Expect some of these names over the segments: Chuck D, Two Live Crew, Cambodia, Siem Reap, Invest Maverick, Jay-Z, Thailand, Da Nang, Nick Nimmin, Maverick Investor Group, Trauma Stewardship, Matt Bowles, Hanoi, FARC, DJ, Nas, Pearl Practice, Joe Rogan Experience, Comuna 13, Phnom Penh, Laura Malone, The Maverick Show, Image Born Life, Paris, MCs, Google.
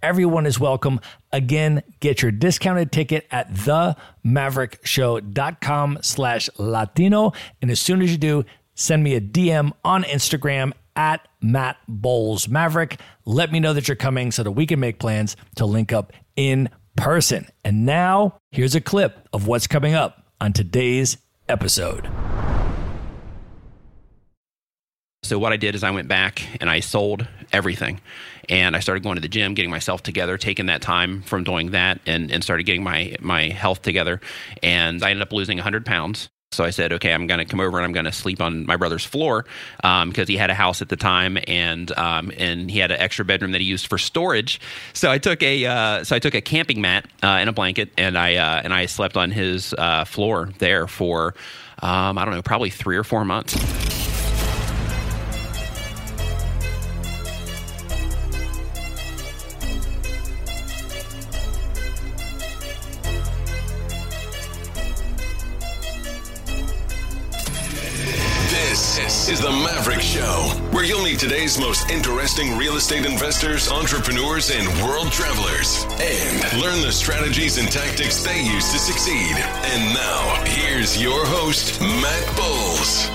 Everyone is welcome. Again, get your discounted ticket at themaverickshow.com/Latino. And as soon as you do, send me a DM on Instagram at Matt Bowles Maverick. Let me know that you're coming so that we can make plans to link up in person. And now here's a clip of what's coming up on today's episode. So what I did is I went back and I sold everything, and I started going to the gym, getting myself together, taking that time from doing that, and started getting my health together, and I ended up losing 100 pounds. So I said, okay, I'm going to come over and I'm going to sleep on my brother's floor because he had a house at the time, and he had an extra bedroom that he used for storage. So I took a camping mat and a blanket, and I slept on his floor there for I don't know, probably 3 or 4 months. Is The Maverick Show, where you'll meet today's most interesting real estate investors, entrepreneurs, and world travelers, and learn the strategies and tactics they use to succeed. And now, here's your host, Matt Bowles.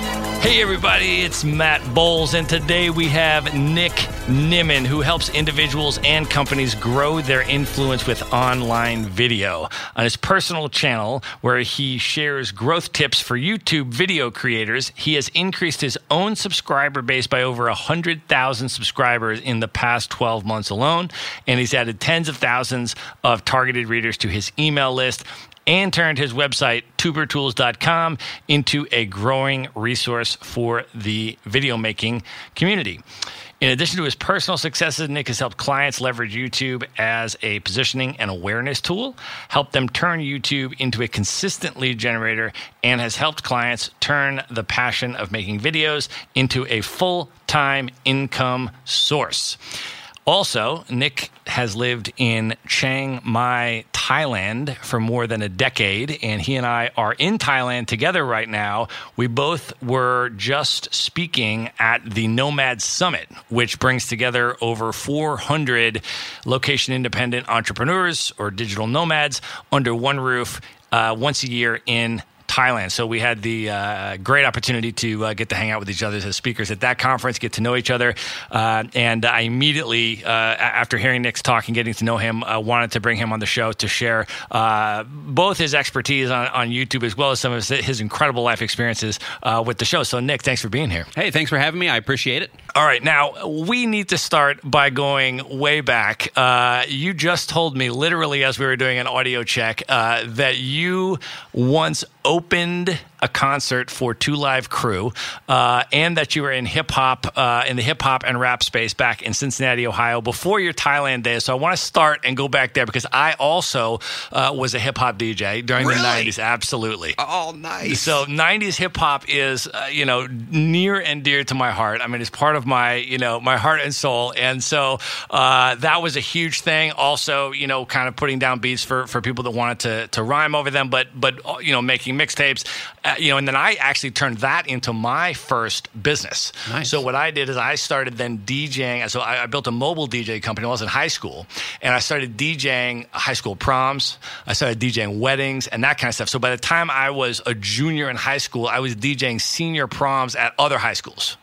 Hey everybody, it's Matt Bowles, and today we have Nick Nimmin, who helps individuals and companies grow their influence with online video on his personal channel, where he shares growth tips for YouTube video creators. He has increased his own subscriber base by over 100,000 subscribers in the past 12 months alone, and he's added tens of thousands of targeted readers to his email list, and turned his website, tubertools.com, into a growing resource for the video making community. In addition to his personal successes, Nick has helped clients leverage YouTube as a positioning and awareness tool, helped them turn YouTube into a consistent lead generator, and has helped clients turn the passion of making videos into a full-time income source. Also, Nick has lived in Chiang Mai, Thailand for more than a decade, and he and I are in Thailand together right now. We both were just speaking at the Nomad Summit, which brings together over 400 location-independent entrepreneurs or digital nomads under one roof once a year in Thailand. So we had the great opportunity to get to hang out with each other as speakers at that conference, get to know each other. And I immediately, after hearing Nick's talk and getting to know him, wanted to bring him on the show to share both his expertise on YouTube as well as some of his incredible life experiences with the show. So Nick, thanks for being here. Hey, thanks for having me. I appreciate it. All right. Now, we need to start by going way back. You just told me literally as we were doing an audio check that you once opened a concert for Two Live Crew, and that you were in the hip hop and rap space back in Cincinnati, Ohio, before your Thailand days. So I want to start and go back there because I also was a hip hop DJ during the 90s. Absolutely. Oh, nice. So 90s hip hop is near and dear to my heart. I mean, it's part of my my heart and soul, and so that was a huge thing. Also, kind of putting down beats for people that wanted to rhyme over them, but making mixtapes, and then I actually turned that into my first business. Nice. So what I did is I started then DJing. So I built a mobile DJ company when I was in high school, and I started DJing high school proms. I started DJing weddings and that kind of stuff. So by the time I was a junior in high school, I was DJing senior proms at other high schools.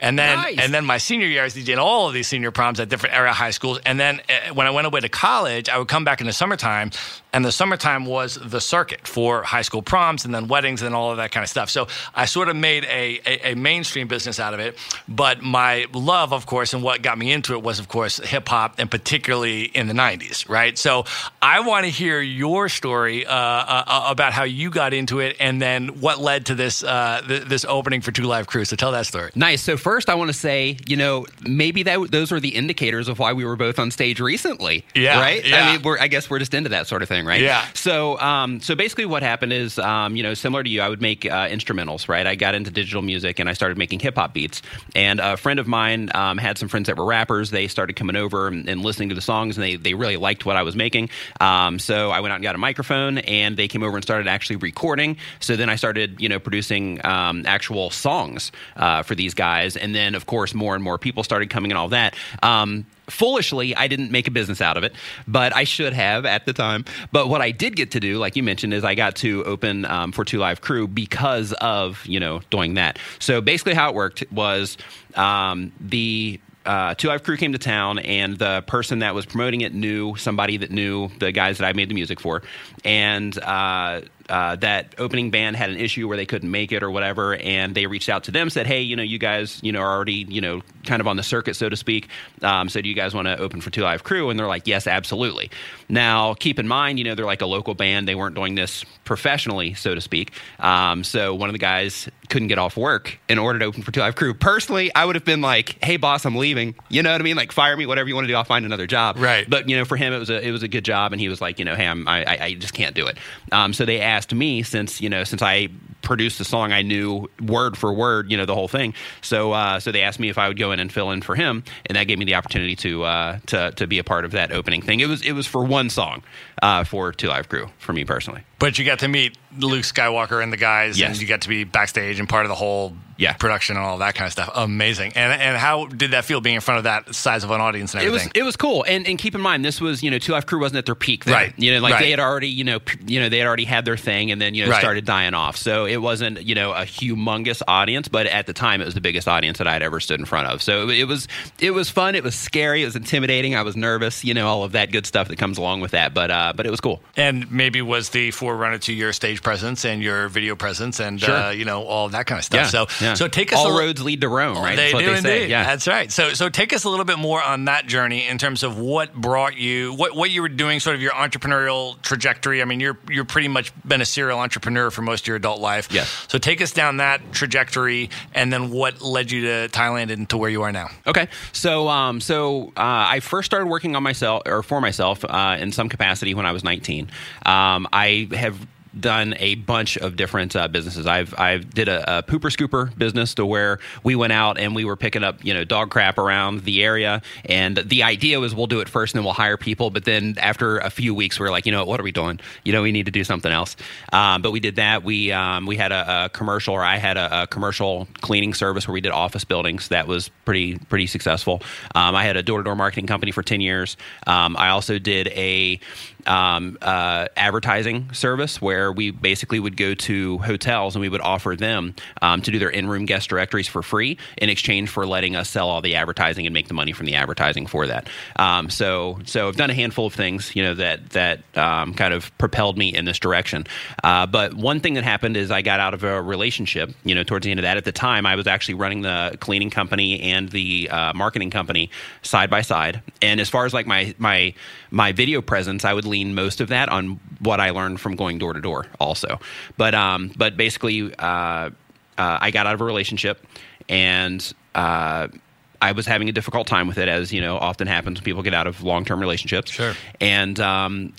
And then, and then my senior year, I was DJing all of these senior proms at different area high schools. And then when I went away to college, I would come back in the summertime, and the summertime was the circuit for high school proms and then weddings and all of that kind of stuff. So I sort of made a mainstream business out of it. But my love, of course, and what got me into it was, of course, hip hop, and particularly in the 90s, right? So I want to hear your story about how you got into it and then what led to this this opening for Two Live Crew. So tell that story. Nice. So first I want to say, you know, maybe those are the indicators of why we were both on stage recently. Yeah. Right? Yeah. I mean, I guess we're just into that sort of thing, right? Yeah. So so basically what happened is, you know, similar to you, I would make instrumentals, right? I got into digital music and I started making hip-hop beats. And a friend of mine had some friends that were rappers. They started coming over and listening to the songs, and they really liked what I was making. So I went out and got a microphone, and they came over and started actually recording. So then I started, you know, producing actual songs for these guys. And then, of course, more and more people started coming and all that. Foolishly, I didn't make a business out of it, but I should have at the time. But what I did get to do, like you mentioned, is I got to open for Two Live Crew because of, you know, doing that. So basically how it worked was the Two Live Crew came to town, and the person that was promoting it knew somebody that knew the guys that I made the music for. And that opening band had an issue where they couldn't make it or whatever, and they reached out to them, said, hey, you know, you guys, you know, are already, you know, kind of on the circuit, so to speak. So do you guys want to open for Two Live Crew? And they're like, yes, absolutely. Now, keep in mind, you know, they're like a local band. They weren't doing this professionally, so to speak. So one of the guys couldn't get off work in order to open for Two Live Crew. Personally, I would have been like, hey, boss, I'm leaving. You know what I mean? Like, fire me, whatever you want to do, I'll find another job. Right. But, you know, for him, it was a good job, and he was like, you know, hey, I just can't do it. So they asked me, since I produced the song, I knew word for word, you know, the whole thing. So so they asked me if I would go in and fill in for him, and that gave me the opportunity to be a part of that opening thing. It was for one song for Two Live Crew for me personally. But you got to meet Luke Skywalker and the guys, yes. And you got to be backstage and part of the whole production and all that kind of stuff. Amazing. And how did that feel being in front of that size of an audience and everything? It was cool. And keep in mind, this was, you know, Two Live Crew wasn't at their peak then. Right. You know, like they had already, they had already had their thing, and then, you know, started dying off. So it wasn't, you know, a humongous audience, but at the time it was the biggest audience that I had ever stood in front of. So it was fun. It was scary. It was intimidating. I was nervous, you know, all of that good stuff that comes along with that. But it was cool. And maybe was the forerunner to your stage presence and your video presence and, you know, all that kind of stuff. Yeah. So, so take us all roads lead to Rome, right? That's what they say. Yeah. That's right. So take us a little bit more on that journey in terms of what brought you, what you were doing, sort of your entrepreneurial trajectory. I mean, you're pretty much been a serial entrepreneur for most of your adult life. Yes. So take us down that trajectory, and then what led you to Thailand and to where you are now. Okay. So I first started working on myself or for myself in some capacity when I was 19. I have done a bunch of different businesses. I've did a pooper scooper business to where we went out and we were picking up, you know, dog crap around the area. And the idea was we'll do it first and then we'll hire people. But then after a few weeks, we were like, you know, what are we doing? You know, we need to do something else. But we did that. We had a commercial, or I had a commercial cleaning service where we did office buildings. That was pretty successful. I had a door-to-door marketing company for 10 years. I also did a advertising service where we basically would go to hotels and we would offer them to do their in-room guest directories for free in exchange for letting us sell all the advertising and make the money from the advertising for that. So I've done a handful of things, you know, that kind of propelled me in this direction. But one thing that happened is I got out of a relationship, you know, towards the end of that. At the time, I was actually running the cleaning company and the marketing company side by side. And as far as like my video presence, I would leave most of that on what I learned from going door to door also. But basically, I got out of a relationship, and I was having a difficult time with it, as, you know, often happens when people get out of long-term relationships. Sure. And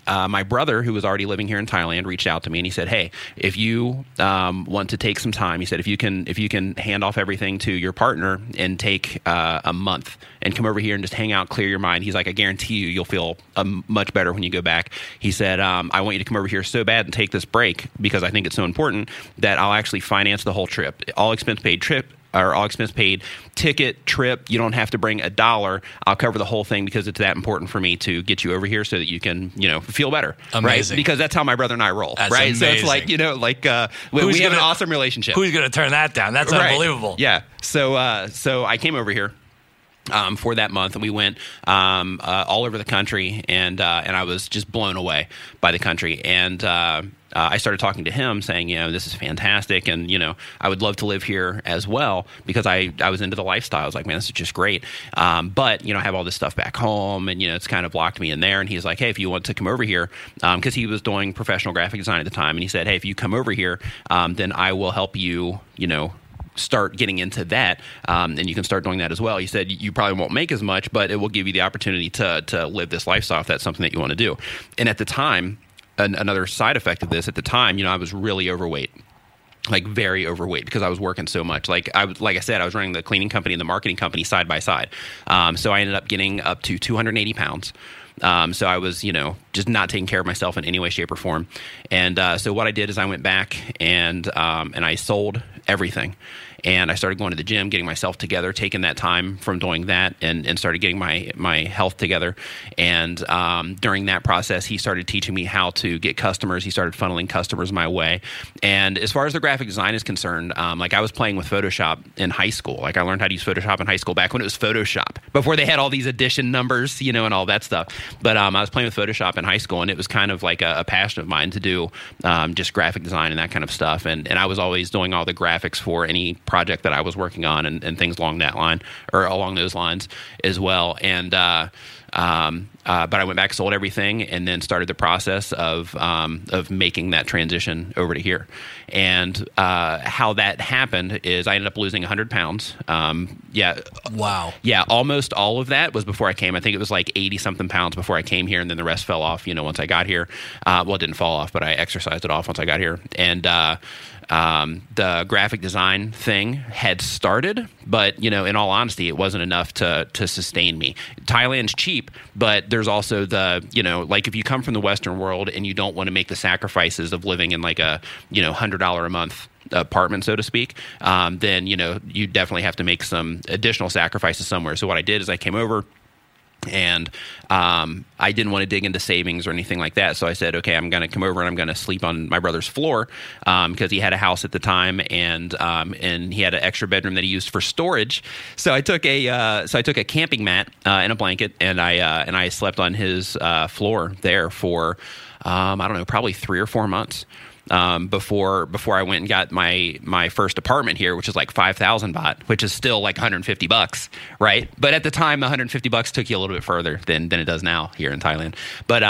my brother, who was already living here in Thailand, reached out to me and he said, hey, if you want to take some time, he said, if you can hand off everything to your partner and take a month and come over here and just hang out, clear your mind. He's like, I guarantee you'll feel much better when you go back. He said, I want you to come over here so bad and take this break because I think it's so important that I'll actually finance the whole trip, all expense paid trip. or all expense paid, ticket, trip. You don't have to bring $1. I'll cover the whole thing because it's that important for me to get you over here so that you can, you know, feel better. Amazing. Right? Because that's how my brother and I roll. That's right. Amazing. So it's like, you know, like we have an awesome relationship. Who's going to turn that down? That's unbelievable. Yeah. So, so I came over here. For that month, and we went all over the country, and I was just blown away by the country. And I started talking to him, saying, you know, this is fantastic, and you know, I would love to live here as well because I was into the lifestyle. I was like, man, this is just great. But you know, I have all this stuff back home, and you know, it's kind of locked me in there. And he's like, hey, if you want to come over here, because he was doing professional graphic design at the time, and he said, hey, if you come over here, then I will help you, you know, start getting into that, and you can start doing that as well. He said, you probably won't make as much, but it will give you the opportunity to live this lifestyle if that's something that you want to do. And at the time, another side effect of this, at the time, you know, I was really overweight. Like very overweight because I was working so much. Like I said, I was running the cleaning company and the marketing company side by side. So I ended up getting up to 280 pounds. So I was, you know, just not taking care of myself in any way, shape, or form. And so what I did is I went back and I sold everything. And I started going to the gym, getting myself together, taking that time from doing that, and started getting my health together. And during that process, he started teaching me how to get customers. He started funneling customers my way. And as far as the graphic design is concerned, like I was playing with Photoshop in high school. Like I learned how to use Photoshop in high school back when it was Photoshop, before they had all these addition numbers, you know, and all that stuff. But I was playing with Photoshop in high school, and it was kind of like a passion of mine to do just graphic design and that kind of stuff. And I was always doing all the graphics for any project that I was working on and things along that line or along those lines as well. And, but I went back, sold everything, and then started the process of making that transition over to here. And how that happened is I ended up losing 100 pounds. Yeah. Wow. Yeah, almost all of that was before I came. I think it was like 80-something pounds before I came here, and then the rest fell off, you know, once I got here. Well, it didn't fall off, but I exercised it off once I got here. And the graphic design thing had started, but, you know, in all honesty, it wasn't enough to sustain me. Thailand's cheap, but there's also the, you know, like if you come from the Western world and you don't want to make the sacrifices of living in like a, you know, $100 a month apartment, so to speak, then, you know, you definitely have to make some additional sacrifices somewhere. So what I did is I came over. And I didn't want to dig into savings or anything like that. So I said, okay, I'm going to come over and I'm going to sleep on my brother's floor because he had a house at the time and he had an extra bedroom that he used for storage. So I took a camping mat and a blanket and I slept on his floor there for, I don't know, probably 3 or 4 months. Before I went and got my first apartment here, which is like 5,000 baht, which is still like $150, right? But at the time, $150 took you a little bit further than it does now here in Thailand. But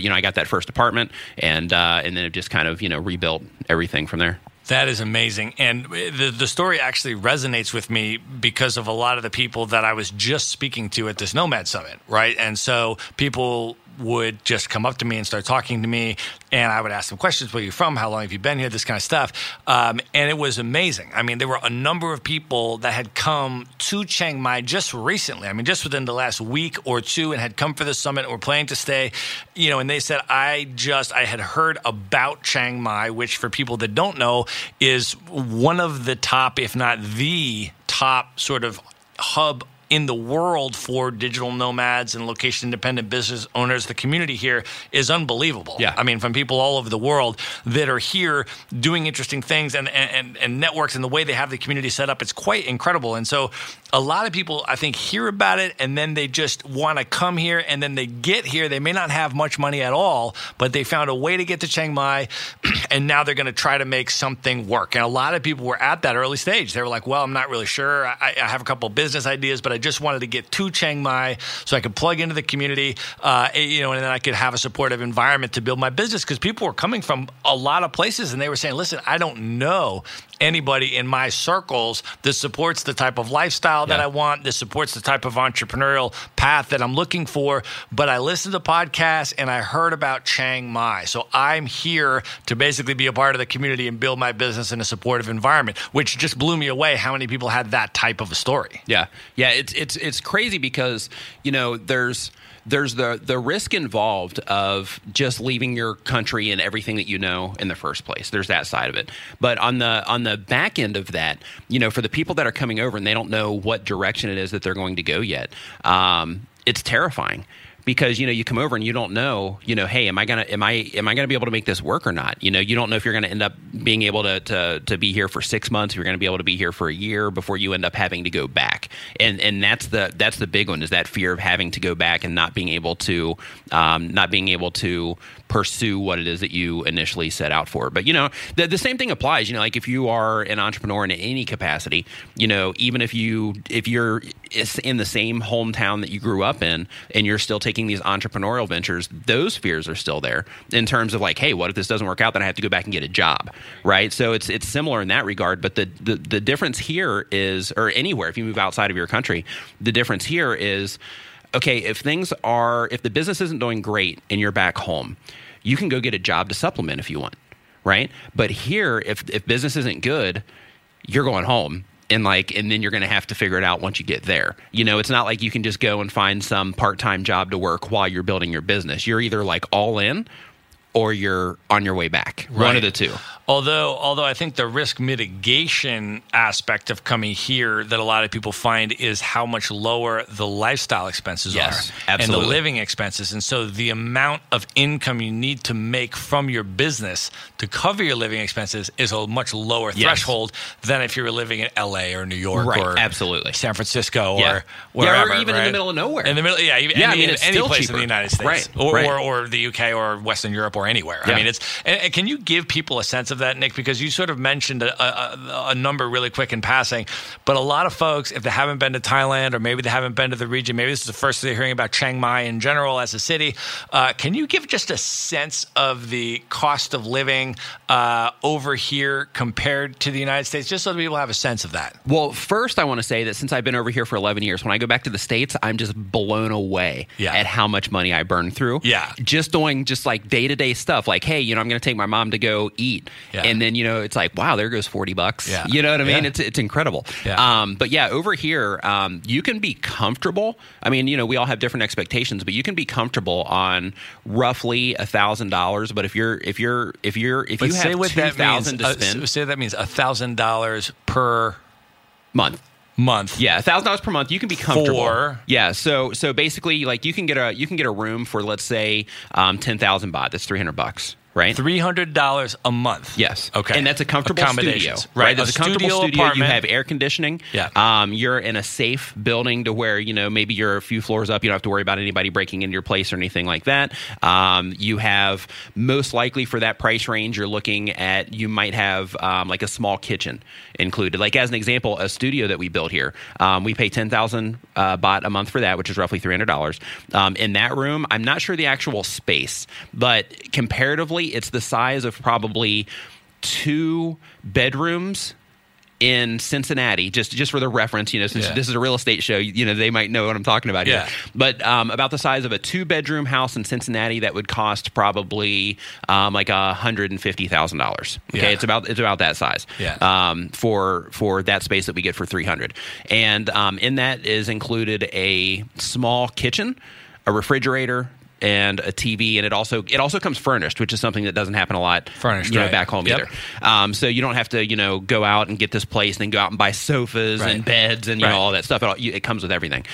you know, I got that first apartment, and then it just kind of, you know, rebuilt everything from there. That is amazing. And the story actually resonates with me because of a lot of the people that I was just speaking to at this Nomad Summit, right? And so people would just come up to me and start talking to me, and I would ask them questions, where are you from, how long have you been here, this kind of stuff. And it was amazing. I mean, there were a number of people that had come to Chiang Mai just recently, I mean, just within the last week or two, and had come for the summit and were planning to stay, you know, and they said, I had heard about Chiang Mai, which for people that don't know is one of the top, if not the top sort of hub in the world for digital nomads and location-independent business owners. The community here is unbelievable. Yeah. I mean, from people all over the world that are here doing interesting things and networks, and the way they have the community set up, it's quite incredible. And so a lot of people, I think, hear about it, and then they just want to come here, and then they get here. They may not have much money at all, but they found a way to get to Chiang Mai, and now they're going to try to make something work. And a lot of people were at that early stage. They were like, well, I'm not really sure. I have a couple of business ideas, but I just wanted to get to Chiang Mai so I could plug into the community, you know, and then I could have a supportive environment to build my business, because people were coming from a lot of places, and they were saying, listen, I don't know anybody in my circles that supports the type of lifestyle that I want, that supports the type of entrepreneurial path that I'm looking for, but I listened to podcasts and I heard about Chiang Mai. So I'm here to basically be a part of the community and build my business in a supportive environment, which just blew me away how many people had that type of a story. Yeah. It's crazy because, you know, there's the risk involved of just leaving your country and everything that you know in the first place. There's that side of it. But on the back end of that, you know, for the people that are coming over and they don't know what direction it is that they're going to go yet, it's terrifying. Because, you know, you come over and you don't know, you know, hey, am I gonna be able to make this work or not? You know, you don't know if you're gonna end up being able to be here for 6 months, if you're gonna be able to be here for a year before you end up having to go back. And that's the big one, is that fear of having to go back and not being able to pursue what it is that you initially set out for. But, you know, the same thing applies. You know, like if you are an entrepreneur in any capacity, you know, even if you're in the same hometown that you grew up in and you're still taking these entrepreneurial ventures, those fears are still there in terms of like, hey, what if this doesn't work out? Then I have to go back and get a job, right? So it's similar in that regard, but the difference here is, or anywhere, if you move outside of your country, the difference here is, okay, if the business isn't doing great and you're back home, you can go get a job to supplement if you want, right? But here, if business isn't good, you're going home. And then you're going to have to figure it out once you get there. You know, it's not like you can just go and find some part-time job to work while you're building your business. You're either like all in or you're on your way back. Right. One of the two. Although I think the risk mitigation aspect of coming here that a lot of people find is how much lower the lifestyle expenses are absolutely. And the living expenses. And so the amount of income you need to make from your business to cover your living expenses is a much lower threshold than if you were living in LA or New York or absolutely. San Francisco or wherever. Yeah, or even in the middle of nowhere. In the middle, any place cheaper. In the United States or the UK or Western Europe or anywhere. Yeah. I mean, and can you give people a sense of that, Nick, because you sort of mentioned a number really quick in passing, but a lot of folks, if they haven't been to Thailand or maybe they haven't been to the region, maybe this is the first they're hearing about Chiang Mai in general as a city, can you give just a sense of the cost of living over here compared to the United States, just so that people have a sense of that? Well, first I want to say that since I've been over here for 11 years, when I go back to the States, I'm just blown away at how much money I burn through. Yeah. Just doing just like day-to-day stuff, like, hey, you know, I'm going to take my mom to go eat. Yeah. And then, you know, it's like, wow, there goes $40. Yeah. You know what I mean? Yeah. It's incredible. Yeah. But yeah, over here, you can be comfortable. I mean, you know, we all have different expectations, but you can be comfortable on roughly $1,000. But if you have $2,000 to spend, say that means $1,000 per month. Yeah, $1,000 per month. You can be comfortable. Yeah, so basically, like you can get a room for, let's say, 10,000 baht. That's $300. Right? $300 a month. Yes. Okay. And that's a comfortable studio. Right. That's a comfortable studio. Apartment. You have air conditioning. Yeah. You're in a safe building to where, you know, maybe you're a few floors up. You don't have to worry about anybody breaking into your place or anything like that. You have, most likely for that price range, you're looking at, you might have like a small kitchen included. Like as an example, a studio that we built here, we pay 10,000 baht a month for that, which is roughly $300. In that room, I'm not sure the actual space, but comparatively, it's the size of probably 2 bedrooms in Cincinnati, just for the reference, you know, since this is a real estate show, you know, they might know what I'm talking about here. But about the size of a 2-bedroom house in Cincinnati that would cost probably like $150,000. Okay, it's about that size. Yeah. For that space that we get for $300, and in that is included a small kitchen, a refrigerator, and a TV, and it also comes furnished, which is something that doesn't happen a lot back home either. So you don't have to, you know, go out and get this place and then go out and buy sofas and beds and, you know, all that stuff. It comes with everything.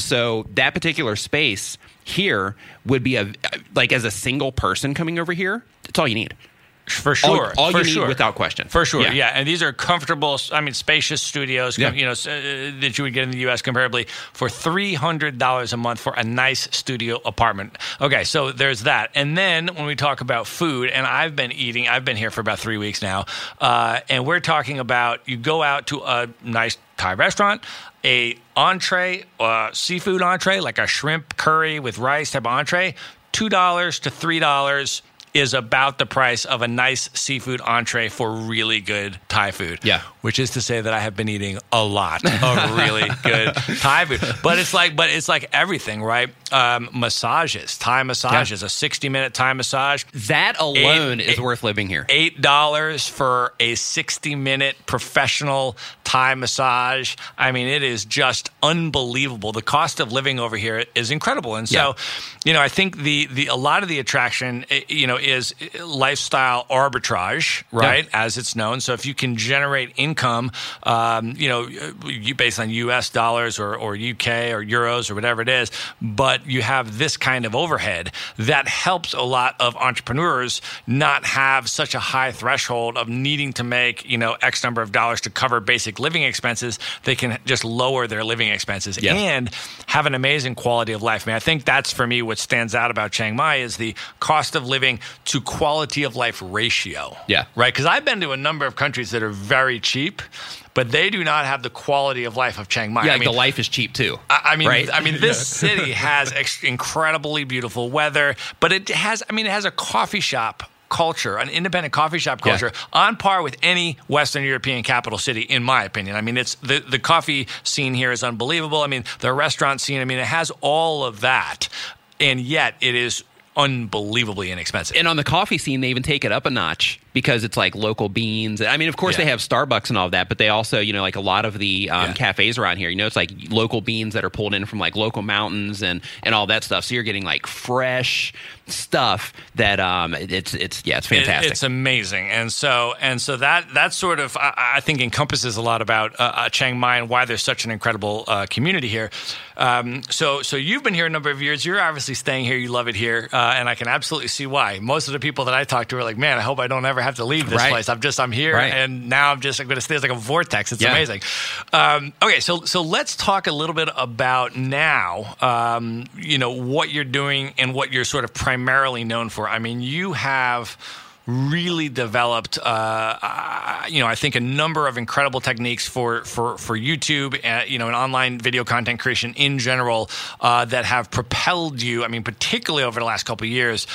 So that particular space here would be as a single person coming over here, it's all you need. For sure. All you need without question. For sure, yeah. And these are comfortable, I mean, spacious studios, you know, that you would get in the U.S. comparably for $300 a month for a nice studio apartment. Okay, so there's that. And then when we talk about food, and I've been here for about 3 weeks now, and we're talking about you go out to a nice Thai restaurant, a entree, seafood entree, like a shrimp curry with rice type entree, $2 to $3 is about the price of a nice seafood entree for really good Thai food. Yeah. Which is to say that I have been eating a lot of really good Thai food. But it's like everything, right? Massages, Thai massages, a 60-minute Thai massage. That alone is worth living here. $8 for a 60-minute professional Thai massage. I mean, it is just unbelievable. The cost of living over here is incredible. And so, you know, I think the a lot of the attraction, you know, is lifestyle arbitrage, right? Yeah. As it's known. So if you can generate income, you know, based on US dollars or UK or euros or whatever it is, but you have this kind of overhead, that helps a lot of entrepreneurs not have such a high threshold of needing to make, you know, X number of dollars to cover basic living expenses. They can just lower their living expenses and have an amazing quality of life. I mean, I think that's for me what stands out about Chiang Mai is the cost of living to quality of life ratio. Yeah. Right? Because I've been to a number of countries that are very cheap, but they do not have the quality of life of Chiang Mai. Yeah, I mean, the life is cheap too. Right? I mean, this city has incredibly beautiful weather, but it has, I mean, it has a coffee shop culture, an independent coffee shop culture on par with any Western European capital city, in my opinion. I mean, it's the coffee scene here is unbelievable. I mean, the restaurant scene, I mean, it has all of that, and yet it is unbelievably inexpensive. And on the coffee scene, they even take it up a notch because it's like local beans. I mean, of course, they have Starbucks and all of that, but they also, you know, like a lot of the cafes around here, you know, it's like local beans that are pulled in from like local mountains and all that stuff. So you're getting like fresh stuff that it's fantastic. It's amazing. And so that sort of, I think, encompasses a lot about Chiang Mai and why there's such an incredible community here. So you've been here a number of years. You're obviously staying here. You love it here. And I can absolutely see why. Most of the people that I talk to are like, man, I hope I don't ever have to leave this place. I'm here. Right. And now I'm going to stay. It's like a vortex. It's amazing. Okay. So let's talk a little bit about now, you know, what you're doing and what you're sort of primarily known for. I mean, you have really developed, you know, I think a number of incredible techniques for YouTube, you know, and online video content creation in general that have propelled you, I mean, particularly over the last couple of years,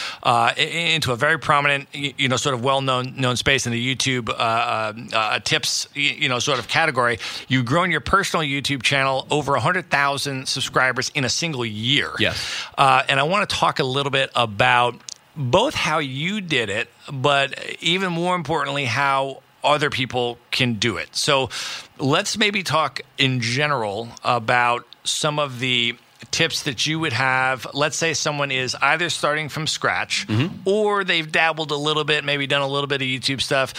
into a very prominent, you know, sort of well-known space in the YouTube tips, you know, sort of category. You've grown your personal YouTube channel over 100,000 subscribers in a single year. Yes. And I want to talk a little bit about both how you did it, but even more importantly, how other people can do it. So let's maybe talk in general about some of the tips that you would have. Let's say someone is either starting from scratch or they've dabbled a little bit, maybe done a little bit of YouTube stuff,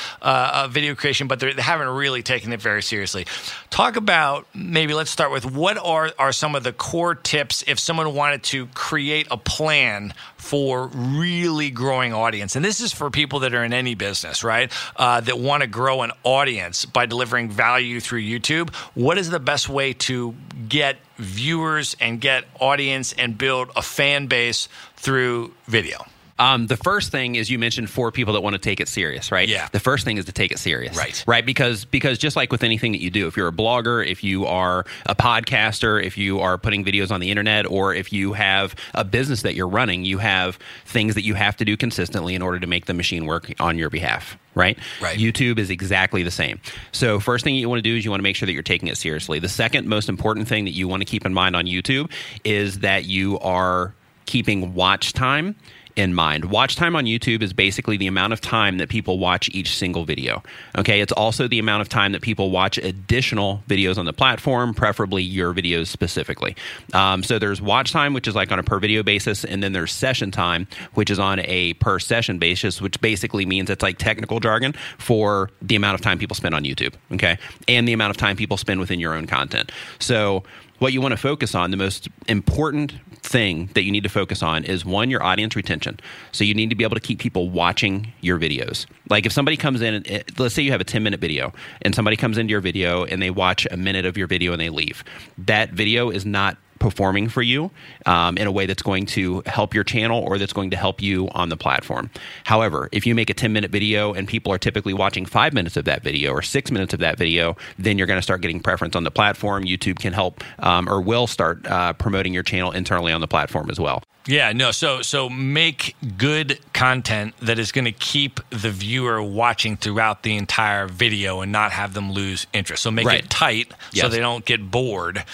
video creation, but they haven't really taken it very seriously. Talk about, maybe let's start with, what are some of the core tips if someone wanted to create a plan for really growing audience? And this is for people that are in any business, right? That want to grow an audience by delivering value through YouTube. What is the best way to get viewers and get audience and build a fan base through video? The first thing is, you mentioned for people that want to take it serious, right? Yeah. The first thing is to take it serious. Right. Right? Because just like with anything that you do, if you're a blogger, if you are a podcaster, if you are putting videos on the internet, or if you have a business that you're running, you have things that you have to do consistently in order to make the machine work on your behalf. Right? Right. YouTube is exactly the same. So first thing you want to do is you want to make sure that you're taking it seriously. The second most important thing that you want to keep in mind on YouTube is that you are keeping watch time in mind. Watch time on YouTube is basically the amount of time that people watch each single video. Okay, it's also the amount of time that people watch additional videos on the platform, preferably your videos specifically. So there's watch time, which is like on a per video basis, and then there's session time, which is on a per session basis, which basically means it's like technical jargon for the amount of time people spend on YouTube, okay, and the amount of time people spend within your own content. So what you want to focus on, the most important thing that you need to focus on is, one, your audience retention. So you need to be able to keep people watching your videos. Like if somebody comes in, let's say you have a 10-minute video, and somebody comes into your video and they watch a minute of your video and they leave. That video is not performing for you in a way that's going to help your channel or that's going to help you on the platform. However, if you make a 10-minute video and people are typically watching 5 minutes of that video or 6 minutes of that video, then you're going to start getting preference on the platform. YouTube can help or will start promoting your channel internally on the platform as well. Yeah, no, so make good content that is going to keep the viewer watching throughout the entire video and not have them lose interest. So make it tight so they don't get bored,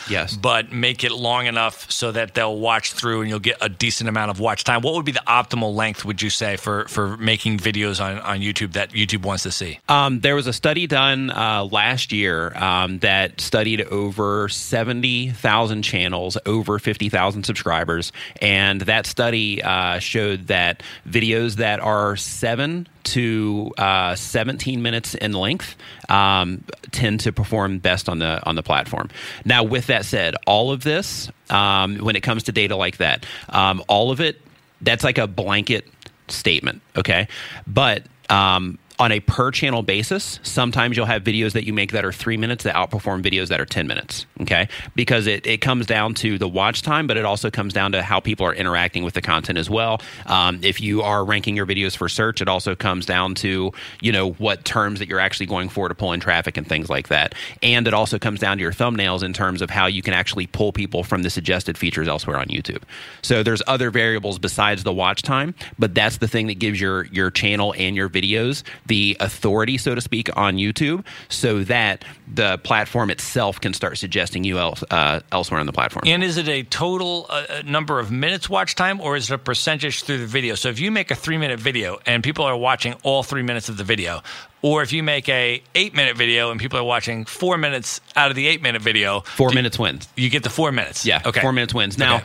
but make it long enough so that they'll watch through and you'll get a decent amount of watch time. What would be the optimal length, would you say, for making videos on YouTube that YouTube wants to see? There was a study done last year that studied over 70,000 channels, over 50,000 subscribers, and that study showed that videos that are 7 to 17 minutes in length tend to perform best on the platform. Now, with that said, all of this, when it comes to data like that, all of it, that's like a blanket statement, okay? But on a per channel basis, sometimes you'll have videos that you make that are 3 minutes that outperform videos that are 10 minutes, okay? Because it comes down to the watch time, but it also comes down to how people are interacting with the content as well. If you are ranking your videos for search, it also comes down to, you know, what terms that you're actually going for to pull in traffic and things like that. And it also comes down to your thumbnails in terms of how you can actually pull people from the suggested features elsewhere on YouTube. So there's other variables besides the watch time, but that's the thing that gives your channel and your videos the authority, so to speak, on YouTube, so that the platform itself can start suggesting you elsewhere on the platform. And is it a total number of minutes watch time, or is it a percentage through the video? So if you make a 3-minute video and people are watching all 3 minutes of the video, or if you make a 8-minute video and people are watching 4 minutes out of the 8-minute video. 4 minutes wins. You get the 4 minutes. Yeah, okay. 4 minutes wins. Now,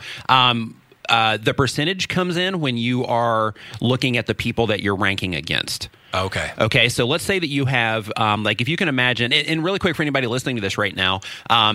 okay. The percentage comes in when you are looking at the people that you're ranking against. Okay. Okay, so let's say that you have, like if you can imagine, and really quick for anybody listening to this right now,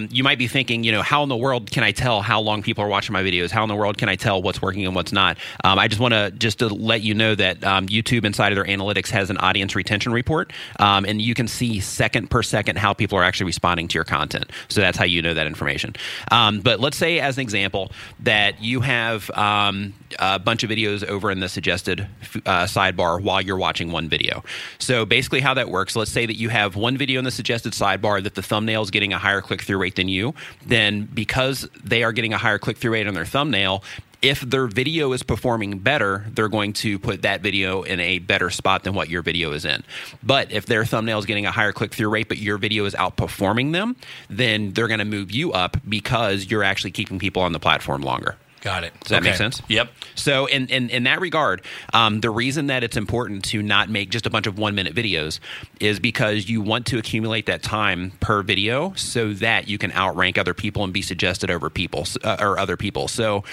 you might be thinking, you know, how in the world can I tell how long people are watching my videos? How in the world can I tell what's working and what's not? I just want to, just to let you know that YouTube inside of their analytics has an audience retention report, and you can see second per second how people are actually responding to your content. So that's how you know that information. But let's say as an example that you have a bunch of videos over in the suggested sidebar while you're watching one video. So basically how that works, let's say that you have one video in the suggested sidebar that the thumbnail is getting a higher click-through rate than you, then because they are getting a higher click-through rate on their thumbnail, if their video is performing better, they're going to put that video in a better spot than what your video is in. But if their thumbnail is getting a higher click-through rate, but your video is outperforming them, then they're going to move you up because you're actually keeping people on the platform longer. Got it. Does that make sense? Yep. So in that regard, the reason that it's important to not make just a bunch of 1-minute videos is because you want to accumulate that time per video so that you can outrank other people and be suggested over people or other people. So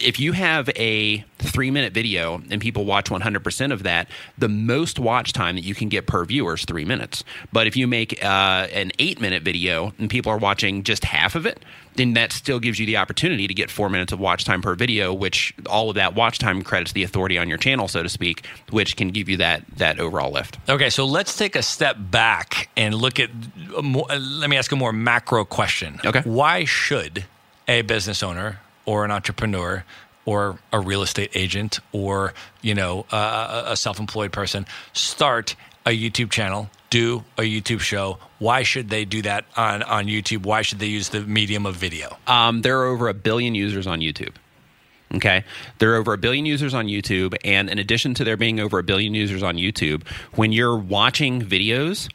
if you have a 3-minute video and people watch 100% of that, the most watch time that you can get per viewer is 3 minutes. But if you make an 8-minute video and people are watching just half of it, then that still gives you the opportunity to get 4 minutes of watch time per video, which all of that watch time credits the authority on your channel, so to speak, which can give you that overall lift. Okay, so let's take a step back and look at let me ask a more macro question. Okay. Why should a business owner or an entrepreneur or a real estate agent or, you know, a self-employed person start a YouTube channel, do a YouTube show? Why should they do that on YouTube? Why should they use the medium of video? There are over 1 billion users on YouTube. Okay, there are over 1 billion users on YouTube. And in addition to there being over 1 billion users on YouTube, when you're watching videos,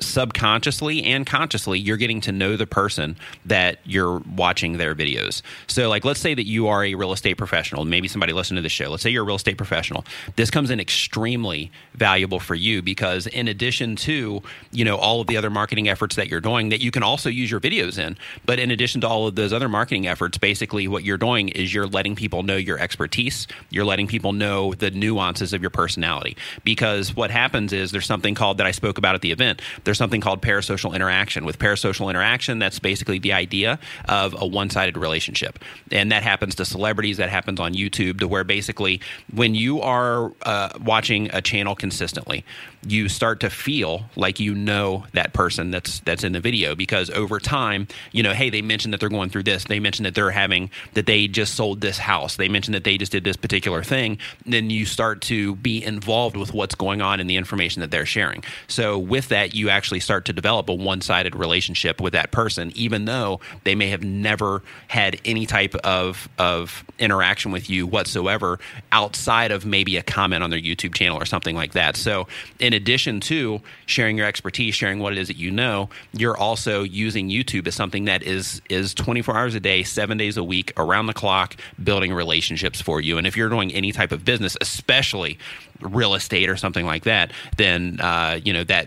subconsciously and consciously, you're getting to know the person that you're watching their videos. So like, let's say that you are a real estate professional. Maybe somebody listened to this show. Let's say you're a real estate professional. This comes in extremely valuable for you because in addition to, you know, all of the other marketing efforts that you're doing that you can also use your videos in, but in addition to all of those other marketing efforts, basically what you're doing is you're letting people know your expertise. You're letting people know the nuances of your personality, because what happens is there's something called, that I spoke about at the event, there's something called parasocial interaction. With parasocial interaction, that's basically the idea of a one-sided relationship. And that happens to celebrities, that happens on YouTube, to where basically when you are watching a channel consistently, you start to feel like you know that person that's in the video, because over time, you know, hey, they mentioned that they're going through this. They mentioned that they just sold this house. They mentioned that they just did this particular thing. Then you start to be involved with what's going on in the information that they're sharing. So with that, you actually start to develop a one-sided relationship with that person, even though they may have never had any type of interaction with you whatsoever outside of maybe a comment on their YouTube channel or something like that. So in addition to sharing your expertise, sharing what it is that you know, you're also using YouTube as something that is 24 hours a day, 7 days a week, around the clock, building relationships for you. And if you're doing any type of business, especially real estate or something like that, then that.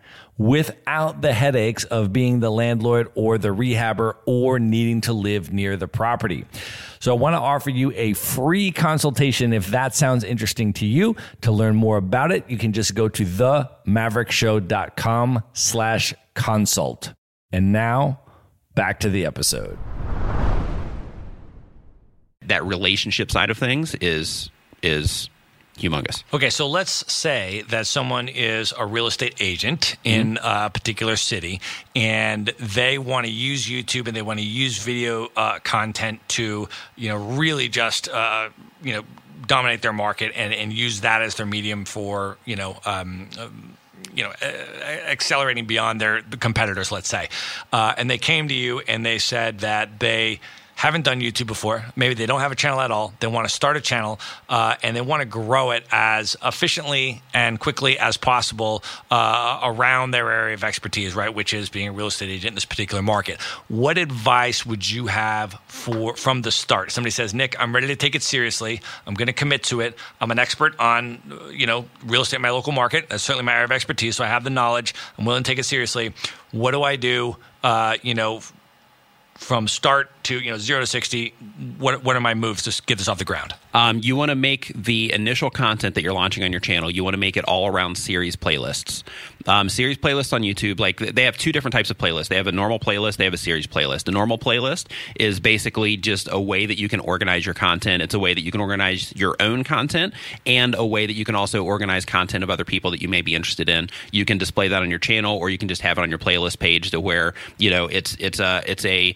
without the headaches of being the landlord or the rehabber or needing to live near the property. So I want to offer you a free consultation if that sounds interesting to you. To learn more about it, you can just go to themaverickshow.com/consult. And now, back to the episode. That relationship side of things is humongous. Okay, so let's say that someone is a real estate agent in a particular city, and they want to use YouTube and they want to use video content to, really just, dominate their market and use that as their medium for, accelerating beyond their competitors, let's say. And they came to you and they said that they haven't done YouTube before. Maybe they don't have a channel at all. They want to start a channel and they want to grow it as efficiently and quickly as possible around their area of expertise, right? Which is being a real estate agent in this particular market. What advice would you have from the start? Somebody says, Nick, I'm ready to take it seriously. I'm going to commit to it. I'm an expert on, real estate in my local market. That's certainly my area of expertise. So I have the knowledge. I'm willing to take it seriously. What do I do? From start to 0 to 60, what are my moves to get this off the ground? You want to make the initial content that you're launching on your channel. You want to make it all around series playlists. Series playlists on YouTube, like they have two different types of playlists. They have a normal playlist. They have a series playlist. The normal playlist is basically just a way that you can organize your content. It's a way that you can organize your own content and a way that you can also organize content of other people that you may be interested in. You can display that on your channel, or you can just have it on your playlist page to where it's a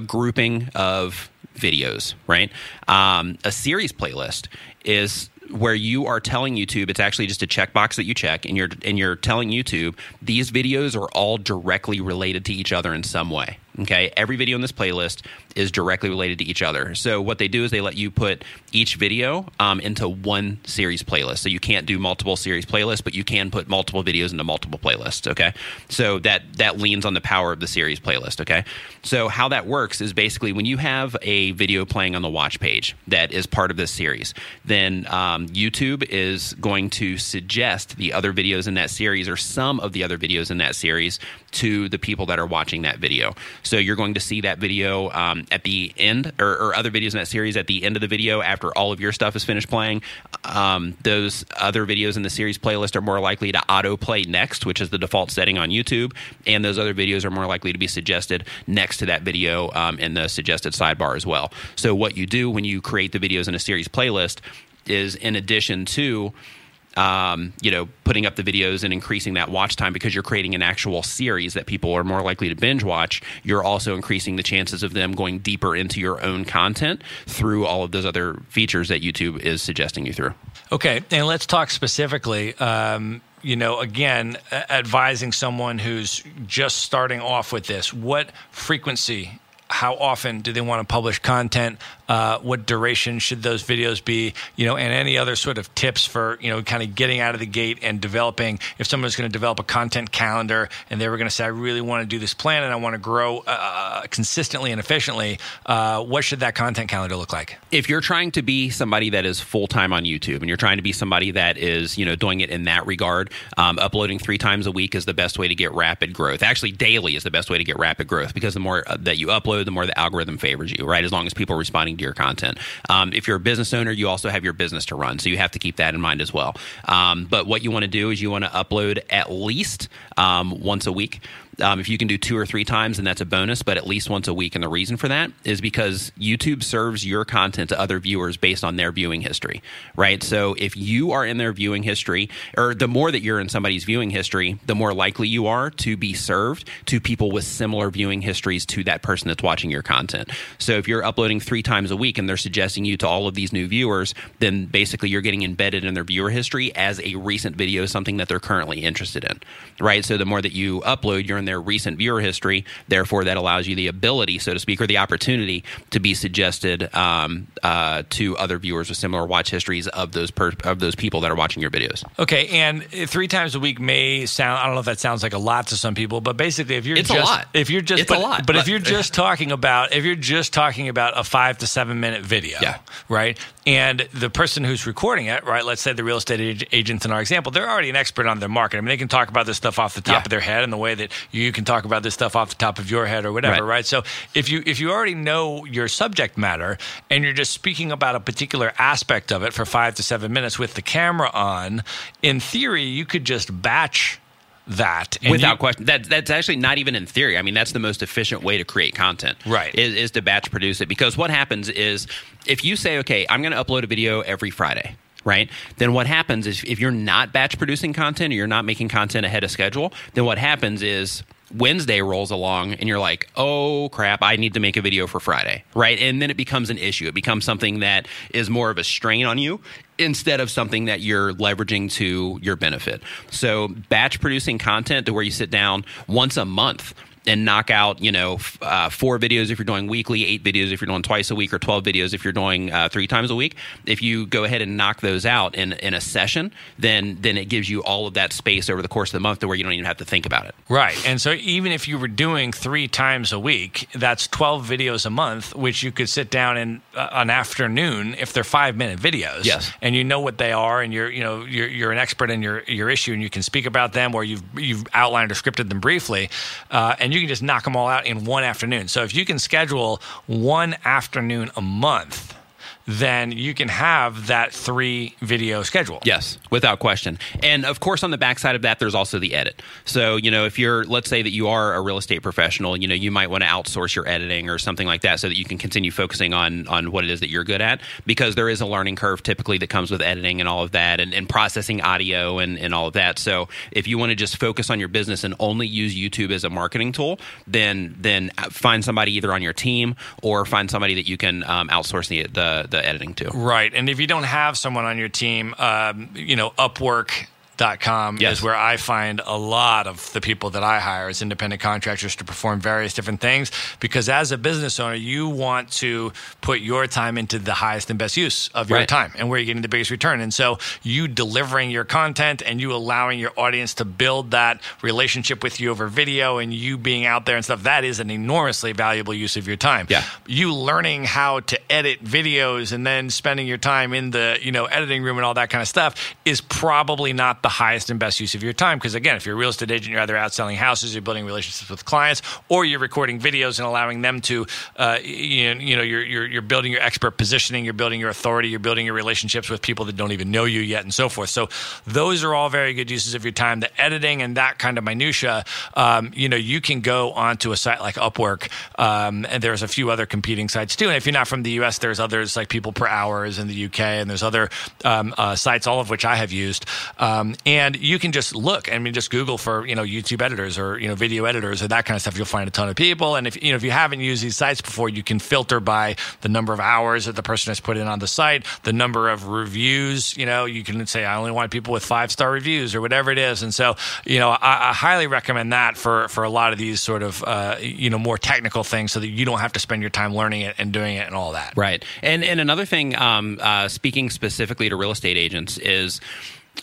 grouping of videos, right? A series playlist is where you are telling YouTube, it's actually just a checkbox that you check, and you're telling YouTube these videos are all directly related to each other in some way. Okay, every video in this playlist is directly related to each other. So what they do is they let you put each video into one series playlist. So you can't do multiple series playlists, but you can put multiple videos into multiple playlists. Okay, so that leans on the power of the series playlist. Okay, so how that works is basically when you have a video playing on the watch page that is part of this series, then YouTube is going to suggest the other videos in that series or some of the other videos in that series to the people that are watching that video. So you're going to see that video at the end, or other videos in that series at the end of the video after all of your stuff is finished playing. Those other videos in the series playlist are more likely to autoplay next, which is the default setting on YouTube. And those other videos are more likely to be suggested next to that video in the suggested sidebar as well. So what you do when you create the videos in a series playlist is, in addition to putting up the videos and increasing that watch time, because you're creating an actual series that people are more likely to binge watch, you're also increasing the chances of them going deeper into your own content through all of those other features that YouTube is suggesting you through. Okay. And let's talk specifically, again, advising someone who's just starting off with this, what frequency, how often do they want to publish content? What duration should those videos be? You know, and any other sort of tips for, you know, kind of getting out of the gate and developing. If someone's going to develop a content calendar and they were going to say, I really want to do this plan and I want to grow consistently and efficiently, what should that content calendar look like? If you're trying to be somebody that is full-time on YouTube and you're trying to be somebody that is, you know, doing it in that regard, uploading 3 times a week is the best way to get rapid growth. Actually, daily is the best way to get rapid growth, because the more that you upload, the more the algorithm favors you, right? As long as people are responding to your content. If you're a business owner, you also have your business to run, so you have to keep that in mind as well. But what you want to do is you want to upload at least once a week. If you can do 2 or 3 times, then that's a bonus, but at least once a week. And the reason for that is because YouTube serves your content to other viewers based on their viewing history, right? So if you are in their viewing history, or the more that you're in somebody's viewing history, the more likely you are to be served to people with similar viewing histories to that person that's watching your content. So if you're uploading 3 times a week and they're suggesting you to all of these new viewers, then basically you're getting embedded in their viewer history as a recent video, something that they're currently interested in, right? So the more that you upload, you're in their recent viewer history. Therefore, that allows you the ability, so to speak, or the opportunity to be suggested to other viewers with similar watch histories of those people that are watching your videos. Okay, and 3 times a week may sound, I don't know if that sounds like a lot to some people, but basically, if you're if you're just talking about a 5 to 7 minute video, yeah, right? And the person who's recording it, right? Let's say the real estate agents in our example, they're already an expert on their market. I mean, they can talk about this stuff off the top of their head in the way that you can talk about this stuff off the top of your head or whatever, right? So if you already know your subject matter and you're just speaking about a particular aspect of it for 5 to 7 minutes with the camera on, in theory, you could just batch that. Without question. That's actually not even in theory. I mean, that's the most efficient way to create content, right? Is to batch produce it. Because what happens is if you say, okay, I'm going to upload a video every Friday, right? Then what happens is if you're not batch producing content or you're not making content ahead of schedule, then what happens is Wednesday rolls along and you're like, oh crap, I need to make a video for Friday, right? And then it becomes an issue. It becomes something that is more of a strain on you instead of something that you're leveraging to your benefit. So batch producing content to where you sit down once a month and knock out, 4 videos if you're doing weekly, 8 videos if you're doing twice a week, or 12 videos if you're doing 3 times a week. If you go ahead and knock those out in a session, then it gives you all of that space over the course of the month to where you don't even have to think about it. Right. And so even if you were doing 3 times a week, that's 12 videos a month, which you could sit down in an afternoon if they're 5-minute videos. Yes. And you know what they are, and you're an expert in your issue, and you can speak about them, or you've outlined or scripted them briefly, and you can just knock them all out in one afternoon. So if you can schedule one afternoon a month, then you can have that 3 video schedule. Yes, without question. And of course, on the backside of that, there's also the edit. So, if let's say that you are a real estate professional, you might want to outsource your editing or something like that so that you can continue focusing on what it is that you're good at, because there is a learning curve typically that comes with editing and all of that, and processing audio and all of that. So if you want to just focus on your business and only use YouTube as a marketing tool, then find somebody either on your team or find somebody that you can outsource the editing too. Right. And if you don't have someone on your team, Upwork.com is where I find a lot of the people that I hire as independent contractors to perform various different things, because as a business owner, you want to put your time into the highest and best use of your time and where you're getting the biggest return. And so you delivering your content and you allowing your audience to build that relationship with you over video and you being out there and stuff, that is an enormously valuable use of your time. Yeah. You learning how to edit videos and then spending your time in the editing room and all that kind of stuff is probably not the highest and best use of your time, because again, if you're a real estate agent, you're either out selling houses, you're building relationships with clients, or you're recording videos and allowing them to, you're building your expert positioning, you're building your authority, you're building your relationships with people that don't even know you yet, and so forth. So those are all very good uses of your time. The editing and that kind of minutia, you can go onto a site like Upwork, and there's a few other competing sites too. And if you're not from the U.S., there's others like People Per Hour in the UK, and there's other sites, all of which I have used. And you can just look, I mean, just Google for, you know, YouTube editors or, you know, video editors or that kind of stuff. You'll find a ton of people. And if, you know, if you haven't used these sites before, you can filter by the number of hours that the person has put in on the site, the number of reviews. You know, you can say, I only want people with 5-star reviews or whatever it is. And so, you know, I highly recommend that for a lot of these sort of, you know, more technical things so that you don't have to spend your time learning it and doing it and all that. Right. And another thing, speaking specifically to real estate agents is,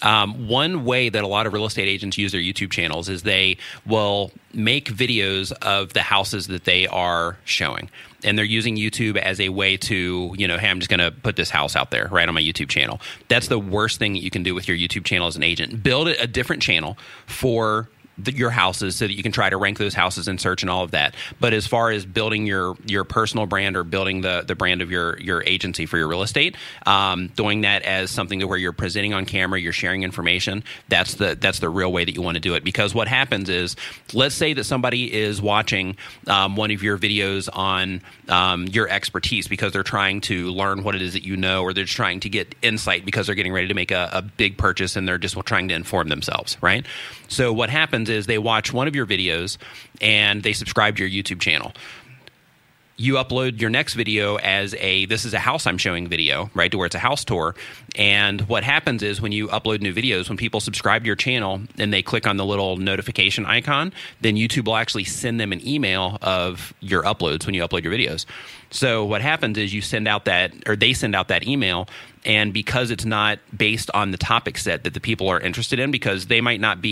one way that a lot of real estate agents use their YouTube channels is they will make videos of the houses that they are showing. And they're using YouTube as a way to, you know, hey, I'm just going to put this house out there right on my YouTube channel. That's the worst thing that you can do with your YouTube channel as an agent. Build a different channel for your houses so that you can try to rank those houses in search and all of that. But as far as building your personal brand or building the brand of your agency for your real estate, doing that as something to where you're presenting on camera, you're sharing information, that's the real way that you want to do it. Because what happens is, let's say that somebody is watching one of your videos on your expertise because they're trying to learn what it is that you know, or they're just trying to get insight because they're getting ready to make a big purchase and they're just trying to inform themselves, right? So what happens is they watch one of your videos and they subscribe to your YouTube channel. You upload your next video as this is a house I'm showing video, right, to where it's a house tour. And what happens is when you upload new videos, when people subscribe to your channel and they click on the little notification icon, then YouTube will actually send them an email of your uploads when you upload your videos. So what happens is they send out that email, and because it's not based on the topic set that the people are interested in, because they might not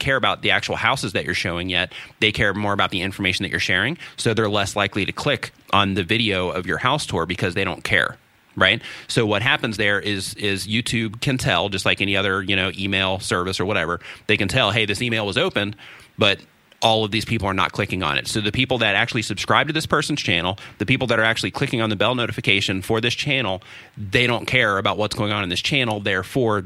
care about the actual houses that you're showing yet, they care more about the information that you're sharing, so they're less likely to click on the video of your house tour because they don't care. Right. So what happens there is YouTube can tell, just like any other, you know, email service or whatever, they can tell, hey, this email was open, but all of these people are not clicking on it. So the people that actually subscribe to this person's channel, the people that are actually clicking on the bell notification for this channel, they don't care about what's going on in this channel. Therefore,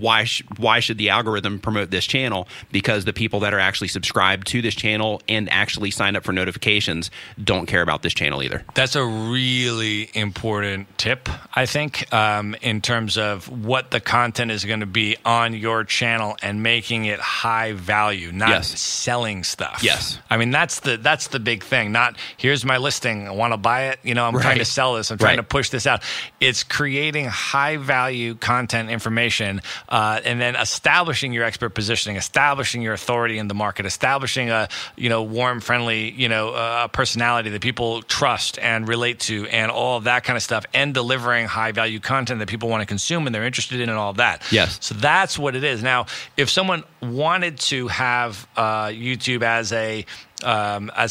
why should the algorithm promote this channel? Because the people that are actually subscribed to this channel and actually signed up for notifications don't care about this channel either. That's a really important tip, I think, in terms of what the content is going to be on your channel and making it high value, not selling stuff. Yes. I mean, that's the big thing. Not, here's my listing, I want to buy it. You know, I'm trying to sell this. I'm trying to push this out. It's creating high value content information. And then establishing your expert positioning, establishing your authority in the market, establishing a, you know, warm, friendly, you know, personality that people trust and relate to, and all of that kind of stuff, and delivering high value content that people want to consume and they're interested in, and all of that. Yes. So that's what it is. Now, if someone wanted to have YouTube as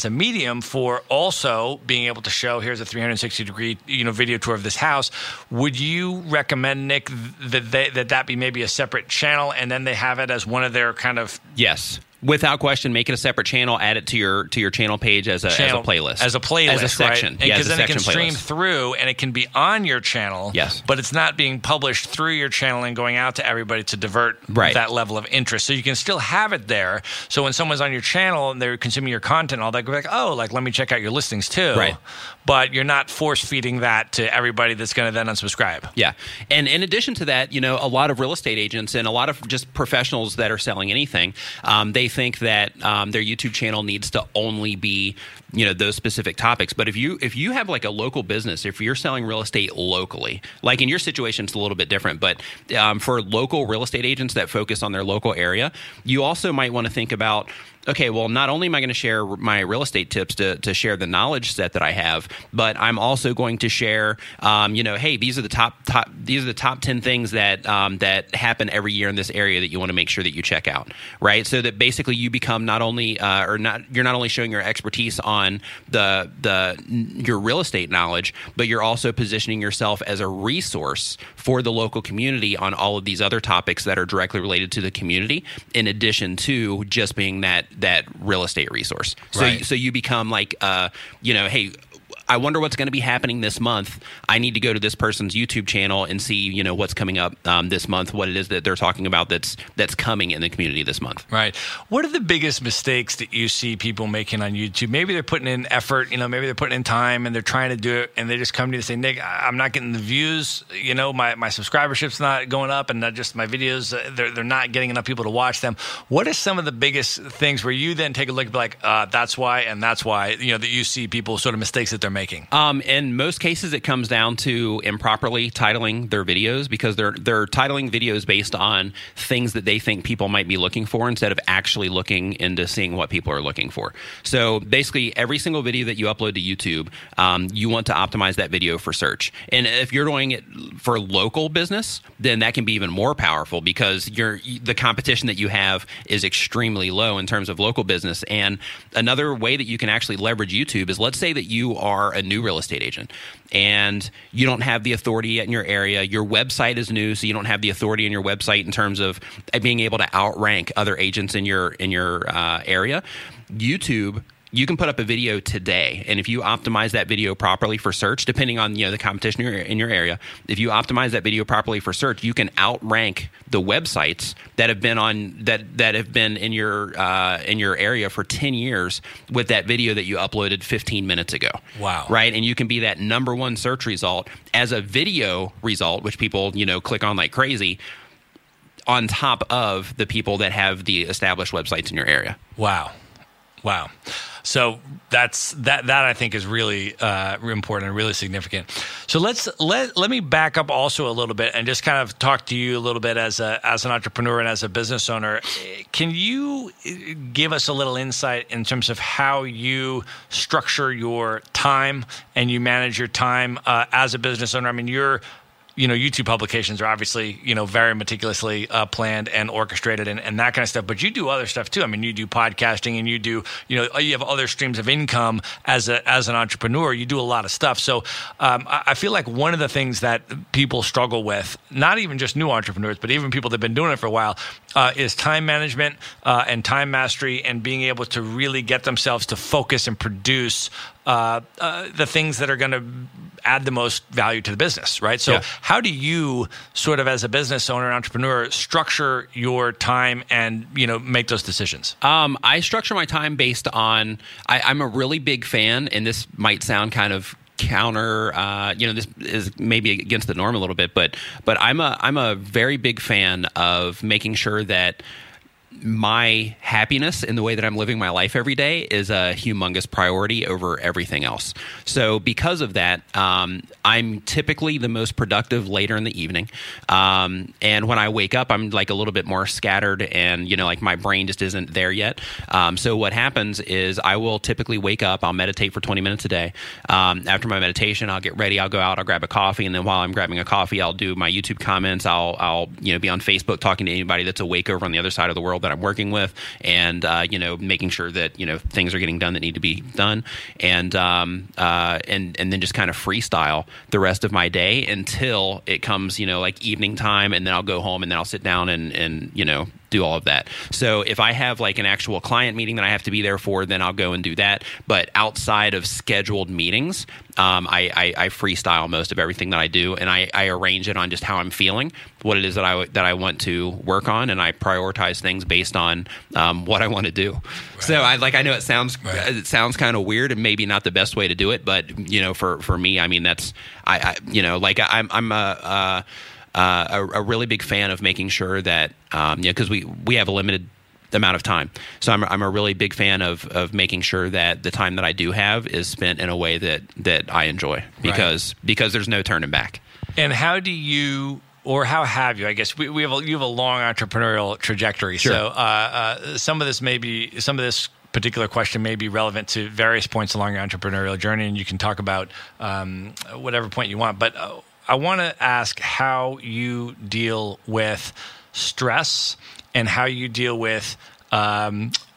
a medium for also being able to show, here's a 360-degree, you know, video tour of this house, would you recommend, Nick, that be maybe a separate channel and then they have it as one of their kind of... Yes. Without question, make it a separate channel. Add it to your channel page as a playlist, as a section, right? Because then it can stream through, and it can be on your channel. Yes, but it's not being published through your channel and going out to everybody to divert that level of interest. So you can still have it there. So when someone's on your channel and they're consuming your content, all that, go like, oh, like, let me check out your listings too. Right. But you're not force feeding that to everybody that's going to then unsubscribe. Yeah, and in addition to that, you know, a lot of real estate agents and a lot of just professionals that are selling anything, they think that their YouTube channel needs to only be, you know, those specific topics. But if you have like a local business, if you're selling real estate locally, like in your situation, it's a little bit different. But for local real estate agents that focus on their local area, you also might want to think about, okay, well, not only am I going to share my real estate tips to share the knowledge set that I have, but I'm also going to share, you know, hey, these are the top 10 things that happen every year in this area that you want to make sure that you check out, right? So that basically you become not only showing your expertise on your real estate knowledge, but you're also positioning yourself as a resource for the local community on all of these other topics that are directly related to the community, in addition to just being that real estate resource. So you become like, you know, hey, I wonder what's going to be happening this month. I need to go to this person's YouTube channel and see, you know, what's coming up this month, what it is that they're talking about that's coming in the community this month. Right. What are the biggest mistakes that you see people making on YouTube? Maybe they're putting in effort, you know, maybe they're putting in time and they're trying to do it, and they just come to you and say, Nick, I'm not getting the views, you know, my subscribership's not going up, and not just my videos, they're not getting enough people to watch them. What are some of the biggest things where you then take a look and be like, that's why and that's why, you know, that you see people sort of mistakes that they're making? In most cases, it comes down to improperly titling their videos, because they're titling videos based on things that they think people might be looking for instead of actually looking into seeing what people are looking for. So basically, every single video that you upload to YouTube, you want to optimize that video for search. And if you're doing it for local business, then that can be even more powerful, because the competition that you have is extremely low in terms of local business. And another way that you can actually leverage YouTube is, let's say that you are a new real estate agent and you don't have the authority yet in your area. Your website is new, so you don't have the authority in your website in terms of being able to outrank other agents in your area. YouTube, you can put up a video today, and if you optimize that video properly for search, depending on, you know, the competition in your area, if you optimize that video properly for search, you can outrank the websites that have been on that have been in your area for 10 years with that video that you uploaded 15 minutes ago. Wow! Right, and you can be that number one search result as a video result, which people, you know, click on like crazy, on top of the people that have the established websites in your area. Wow. So that's that I think is really important and really significant. So let me back up also a little bit and just kind of talk to you a little bit as an entrepreneur and as a business owner. Can you give us a little insight in terms of how you structure your time and you manage your time as a business owner? I mean, you know, YouTube publications are obviously, you know, very meticulously planned and orchestrated and that kind of stuff. But you do other stuff too. I mean, you do podcasting and you do, you know, you have other streams of income as an entrepreneur. You do a lot of stuff. So I feel like one of the things that people struggle with, not even just new entrepreneurs, but even people that have been doing it for a while, is time management and time mastery, and being able to really get themselves to focus and produce the things that are going to add the most value to the business, right? So how do you sort of, as a business owner and entrepreneur, structure your time and, you know, make those decisions? I structure my time based on, I'm a really big fan, and this might sound kind of counter, you know, this is maybe against the norm a little bit, but I'm a very big fan of making sure that my happiness in the way that I'm living my life every day is a humongous priority over everything else. So because of that, I'm typically the most productive later in the evening. And when I wake up, I'm like a little bit more scattered, and, you know, like my brain just isn't there yet. So what happens is I will typically wake up, I'll meditate for 20 minutes a day. After my meditation, I'll get ready, I'll go out, I'll grab a coffee. And then while I'm grabbing a coffee, I'll do my YouTube comments. I'll you know, be on Facebook talking to anybody that's awake over on the other side of the world that I'm working with, and you know, making sure that, you know, things are getting done that need to be done, and then just kind of freestyle the rest of my day until it comes, you know, like evening time, and then I'll go home, and then I'll sit down and you know, do all of that. So if I have like an actual client meeting that I have to be there for, then I'll go and do that. But outside of scheduled meetings, I freestyle most of everything that I do, and I arrange it on just how I'm feeling, what it is that I want to work on, and I prioritize things based on what I want to do. Right. So I know it sounds kind of weird and maybe not the best way to do it, but, you know, for me, I mean, that's I'm a really big fan of making sure that, you know, because we have a limited amount of time. So I'm a really big fan of making sure that the time that I do have is spent in a way that I enjoy, because there's no turning back. And how do you, or how have you, I guess you have a long entrepreneurial trajectory. Sure. So some of this particular question may be relevant to various points along your entrepreneurial journey, and you can talk about whatever point you want, but I want to ask how you deal with stress and how you deal with,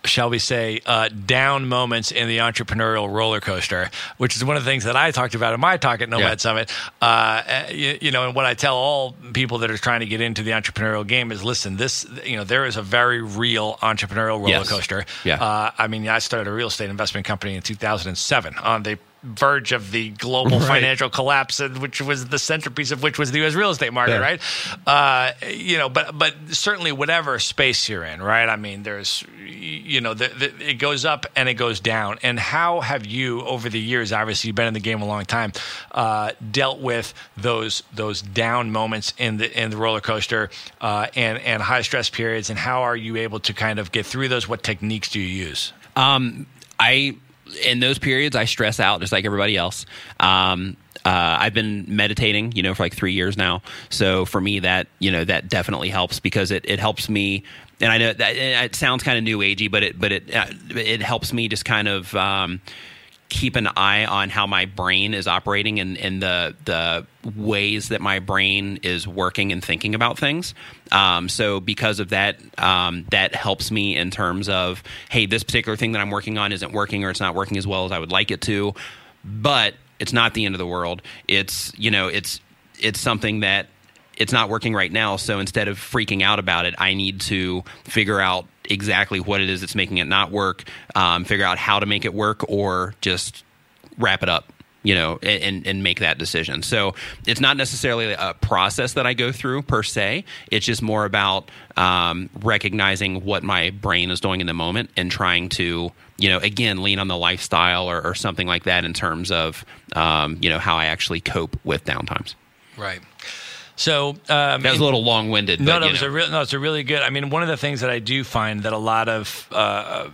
shall we say, down moments in the entrepreneurial roller coaster, which is one of the things that I talked about in my talk at Nomad Summit. You know, and what I tell all people that are trying to get into the entrepreneurial game is, listen, this, you know, there is a very real entrepreneurial roller coaster. Yeah. I mean, I started a real estate investment company in 2007. They verge of the global financial collapse, which was the centerpiece of which was the U.S. real estate market, right? You know, but certainly whatever space you're in, right? I mean, there's, you know, it goes up and it goes down. And how have you, over the years, obviously you've been in the game a long time, dealt with those down moments in the roller coaster and high stress periods? And how are you able to kind of get through those? What techniques do you use? In those periods, I stress out just like everybody else. I've been meditating, you know, for like 3 years now. So for me, that, you know, that definitely helps because it helps me. And I know that it sounds kind of new agey, but it helps me just kind of keep an eye on how my brain is operating and the ways that my brain is working and thinking about things. So because of that, that helps me in terms of, hey, this particular thing that I'm working on isn't working, or it's not working as well as I would like it to, but it's not the end of the world. It's, you know, it's something that it's not working right now. So instead of freaking out about it, I need to figure out exactly what it is that's making it not work, figure out how to make it work, or just wrap it up, you know, and make that decision. So it's not necessarily a process that I go through per se. It's just more about recognizing what my brain is doing in the moment and trying to, you know, again, lean on the lifestyle or something like that in terms of, you know, how I actually cope with downtimes. Right. So that was a little long-winded. But, it's a really good. I mean, one of the things that I do find that a lot of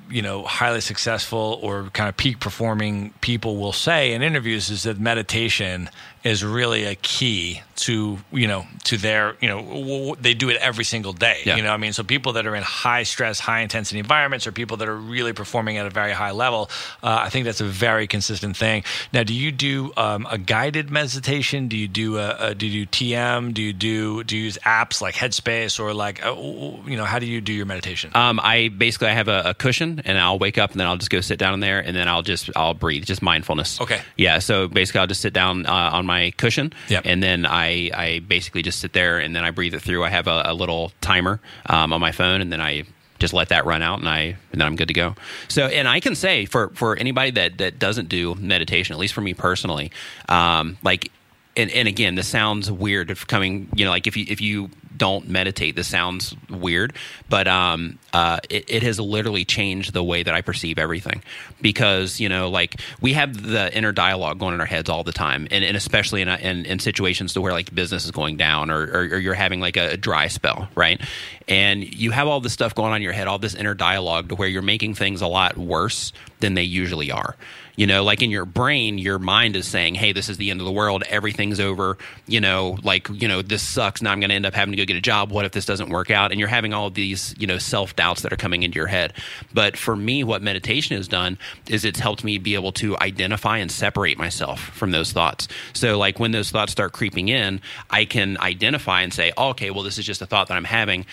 you know, highly successful or kind of peak performing people will say in interviews is that meditation is really a key to, you know, to their, you know, they do it every single day. Yeah. You know what I mean? So people that are in high stress, high intensity environments, or people that are really performing at a very high level, I think that's a very consistent thing. Now, do you do a guided meditation? Do you do do you do TM? Do you use apps like Headspace or like, you know, how do you do your meditation? I have a cushion and I'll wake up and then I'll just go sit down in there and then I'll breathe, just mindfulness. Okay. Yeah. So basically I'll just sit down on my cushion, yep, and then I basically just sit there and then I breathe it through. I have a little timer on my phone, and then I just let that run out, and then I'm good to go. So, and I can say for anybody that doesn't do meditation, at least for me personally, and again, this sounds weird you know, like if you don't meditate, this sounds weird, but it has literally changed the way that I perceive everything, because, you know, like we have the inner dialogue going in our heads all the time, and especially in situations to where like business is going down or you're having like a dry spell, right? And you have all this stuff going on in your head, all this inner dialogue to where you're making things a lot worse than they usually are. You know, like in your brain, your mind is saying, hey, this is the end of the world. Everything's over. You know, like, you know, this sucks. Now I'm going to end up having to go get a job. What if this doesn't work out? And you're having all these, you know, self-doubts that are coming into your head. But for me, what meditation has done is it's helped me be able to identify and separate myself from those thoughts. So like when those thoughts start creeping in, I can identify and say, oh, okay, well, this is just a thought that I'm having,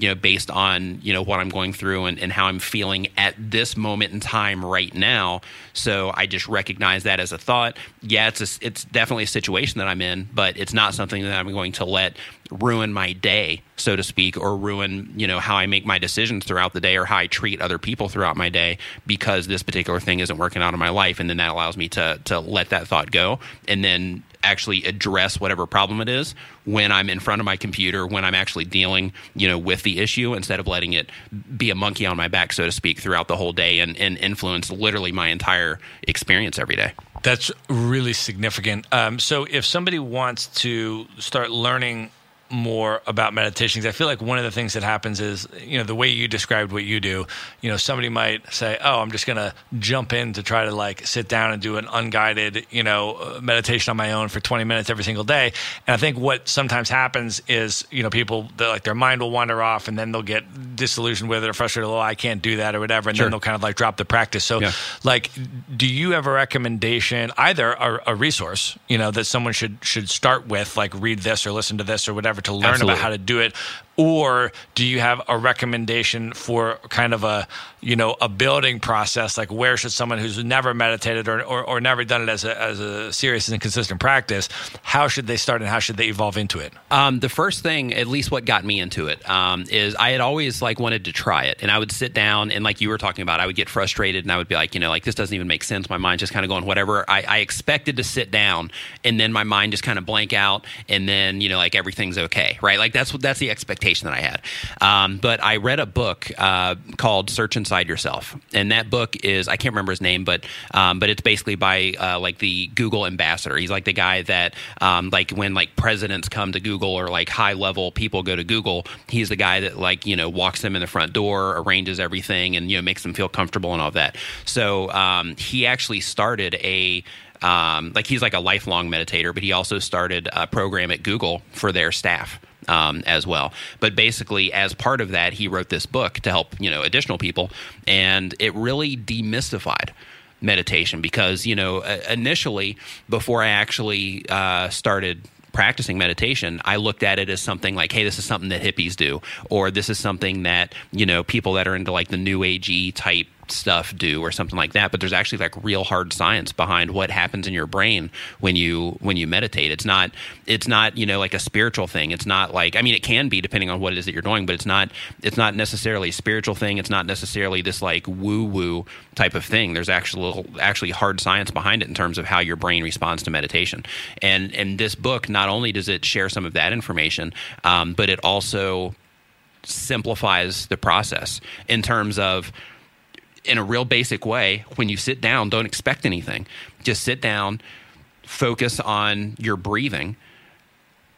you know, based on, you know, what I'm going through and how I'm feeling at this moment in time right now. So I just recognize that as a thought. Yeah, it's definitely a situation that I'm in, but it's not something that I'm going to let ruin my day, so to speak, or ruin, you know, how I make my decisions throughout the day or how I treat other people throughout my day because this particular thing isn't working out in my life. And then that allows me to let that thought go and then actually address whatever problem it is when I'm in front of my computer, when I'm actually dealing, you know, with the issue, instead of letting it be a monkey on my back, so to speak, throughout the whole day and influence literally my entire experience every day. That's really significant. So if somebody wants to start learning more about meditation, because I feel like one of the things that happens is, you know, the way you described what you do, you know, somebody might say, oh, I'm just going to jump in to try to like sit down and do an unguided, you know, meditation on my own for 20 minutes every single day. And I think what sometimes happens is, you know, people, like their mind will wander off and then they'll get disillusioned with it or frustrated, oh, I can't do that or whatever. And sure, then they'll kind of like drop the practice. So yeah, like, do you have a recommendation, either a resource, you know, that someone should start with, like read this or listen to this or whatever, to learn Absolutely. About how to do it, Or do you have a recommendation for kind of a, you know, a building process? Like, where should someone who's never meditated or never done it as a serious and consistent practice, how should they start and how should they evolve into it? The first thing, at least what got me into it, is I had always like wanted to try it, and I would sit down and like you were talking about, I would get frustrated and I would be like, you know, like this doesn't even make sense. My mind just kind of going whatever. I expected to sit down and then my mind just kind of blank out, and then you know like everything's okay, right? Like that's the expectation that I had. But I read a book called Search Inside Yourself. And that book is, I can't remember his name, but it's basically by like the Google ambassador. He's like the guy that like when like presidents come to Google or like high level people go to Google, he's the guy that like, you know, walks them in the front door, arranges everything and, you know, makes them feel comfortable and all that. So he actually started a like he's like a lifelong meditator, but he also started a program at Google for their staff. As well. But basically, as part of that, he wrote this book to help, you know, additional people. And it really demystified meditation because, you know, initially, before I actually started practicing meditation, I looked at it as something like, hey, this is something that hippies do, or this is something that, you know, people that are into like the new agey type stuff do, or something like that. But there's actually like real hard science behind what happens in your brain when you meditate. It's not, you know, like a spiritual thing. It's not like, I mean, it can be depending on what it is that you're doing, but it's not necessarily a spiritual thing. It's not necessarily this like woo-woo type of thing. There's actually hard science behind it in terms of how your brain responds to meditation. And this book, not only does it share some of that information, but it also simplifies the process in terms of, in a real basic way, when you sit down, don't expect anything. Just sit down, focus on your breathing,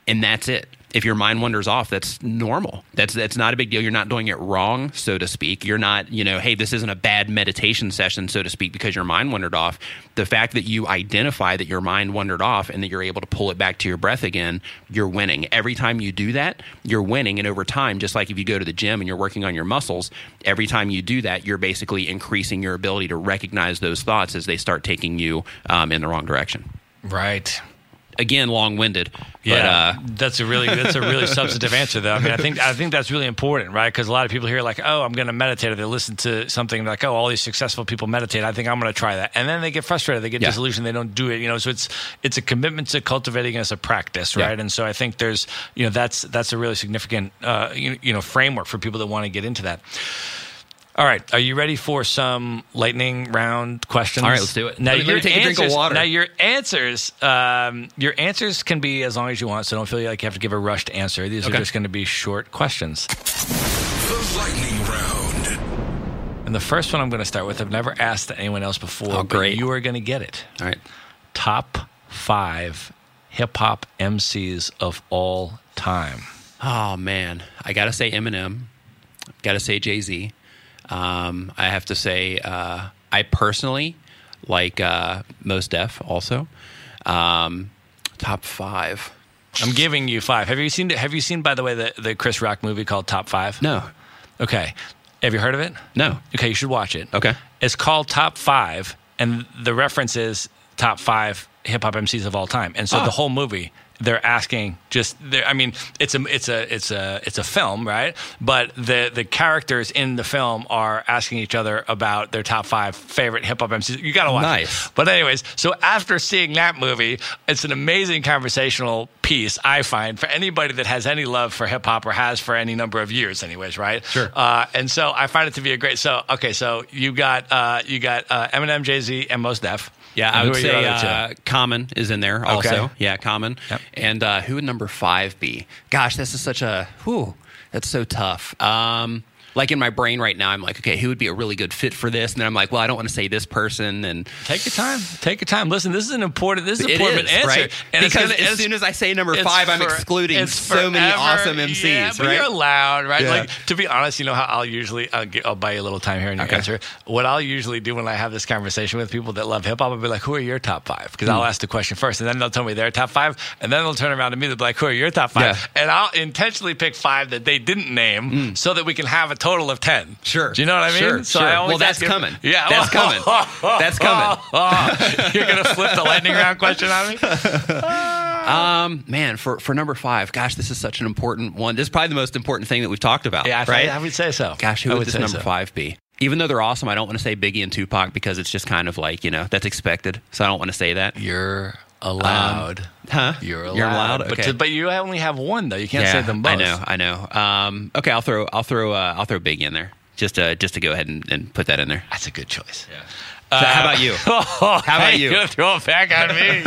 and that's it. If your mind wanders off, that's normal. That's not a big deal. You're not doing it wrong, so to speak. You're not, you know, hey, this isn't a bad meditation session, so to speak, because your mind wandered off. The fact that you identify that your mind wandered off and that you're able to pull it back to your breath again, you're winning. Every time you do that, you're winning. And over time, just like if you go to the gym and you're working on your muscles, every time you do that, you're basically increasing your ability to recognize those thoughts as they start taking you in the wrong direction. Right. Again, long-winded. Yeah, but, that's a really substantive answer, though. I mean, I think that's really important, right? Because a lot of people hear like, "Oh, I'm going to meditate," or they listen to something like, "Oh, all these successful people meditate. I think I'm going to try that," and then they get frustrated, they get disillusioned, they don't do it. You know, so it's a commitment to cultivating as a practice, right? Yeah. And so I think there's, you know, that's a really significant framework for people that want to get into that. All right. Are you ready for some lightning round questions? All right, let's do it. Now you're taking a drink of water. Now your answers can be as long as you want, so don't feel like you have to give a rushed answer. These are just going to be short questions. The lightning round. And the first one I'm going to start with, I've never asked anyone else before, but you are going to get it. All right. Top 5 hip-hop MCs of all time. Oh, man. I got to say Eminem. Got to say Jay-Z. I have to say, I personally like Mos Def also. Top 5. I'm giving you 5. Have you seen, by the way, the Chris Rock movie called Top 5? No. Okay. Have you heard of it? No. Okay, you should watch it. Okay. It's called Top 5, and the reference is Top 5 hip-hop MCs of all time. And so the whole movie... They're asking it's a film, right? But the characters in the film are asking each other about their top 5 favorite hip hop MCs. You gotta watch it. But anyways, so after seeing that movie, it's an amazing conversational piece, I find, for anybody that has any love for hip hop or has for any number of years anyways, right? Sure. And so I find it to be a great, so you got Eminem, Jay-Z, and Mos Def. Yeah, I would say Common is in there also. Okay. Yeah, Common. Yep. And who would number 5 be? Gosh, this is such a... Whew, that's so tough. Like in my brain right now, I'm like, okay, who would be a really good fit for this? And then I'm like, well, I don't want to say this person. And take your time. Take your time. Listen, this is an important answer. Right? And because as soon as I say number 5, I'm excluding so many awesome MCs. Yeah, but right? You're allowed, right? Yeah. Like, to be honest, you know how I'll buy you a little time here in your answer. What I'll usually do when I have this conversation with people that love hip hop, I'll be like, who are your top 5? Because I'll ask the question first, and then they'll tell me their top 5, and then they'll turn around to me and be like, who are your top 5? Yeah. And I'll intentionally pick 5 that they didn't name so that we can have a total of 10. Sure. Do you know what I mean? Sure, so sure. Well, that's coming. Yeah. That's coming. That's coming. You're going to flip the lightning round question on me? Man, for number five, gosh, this is such an important one. This is probably the most important thing that we've talked about, right? I would say so. Gosh, who would this number five be? Even though they're awesome, I don't want to say Biggie and Tupac because it's just kind of like, you know, that's expected. So I don't want to say that. You're allowed. You're allowed. Okay. But you only have one, though. You can't say them both. I know. Okay, I'll throw Biggie in there just to go ahead and put that in there. That's a good choice. Yeah. So how about you? How about you? You're throwing it back on me.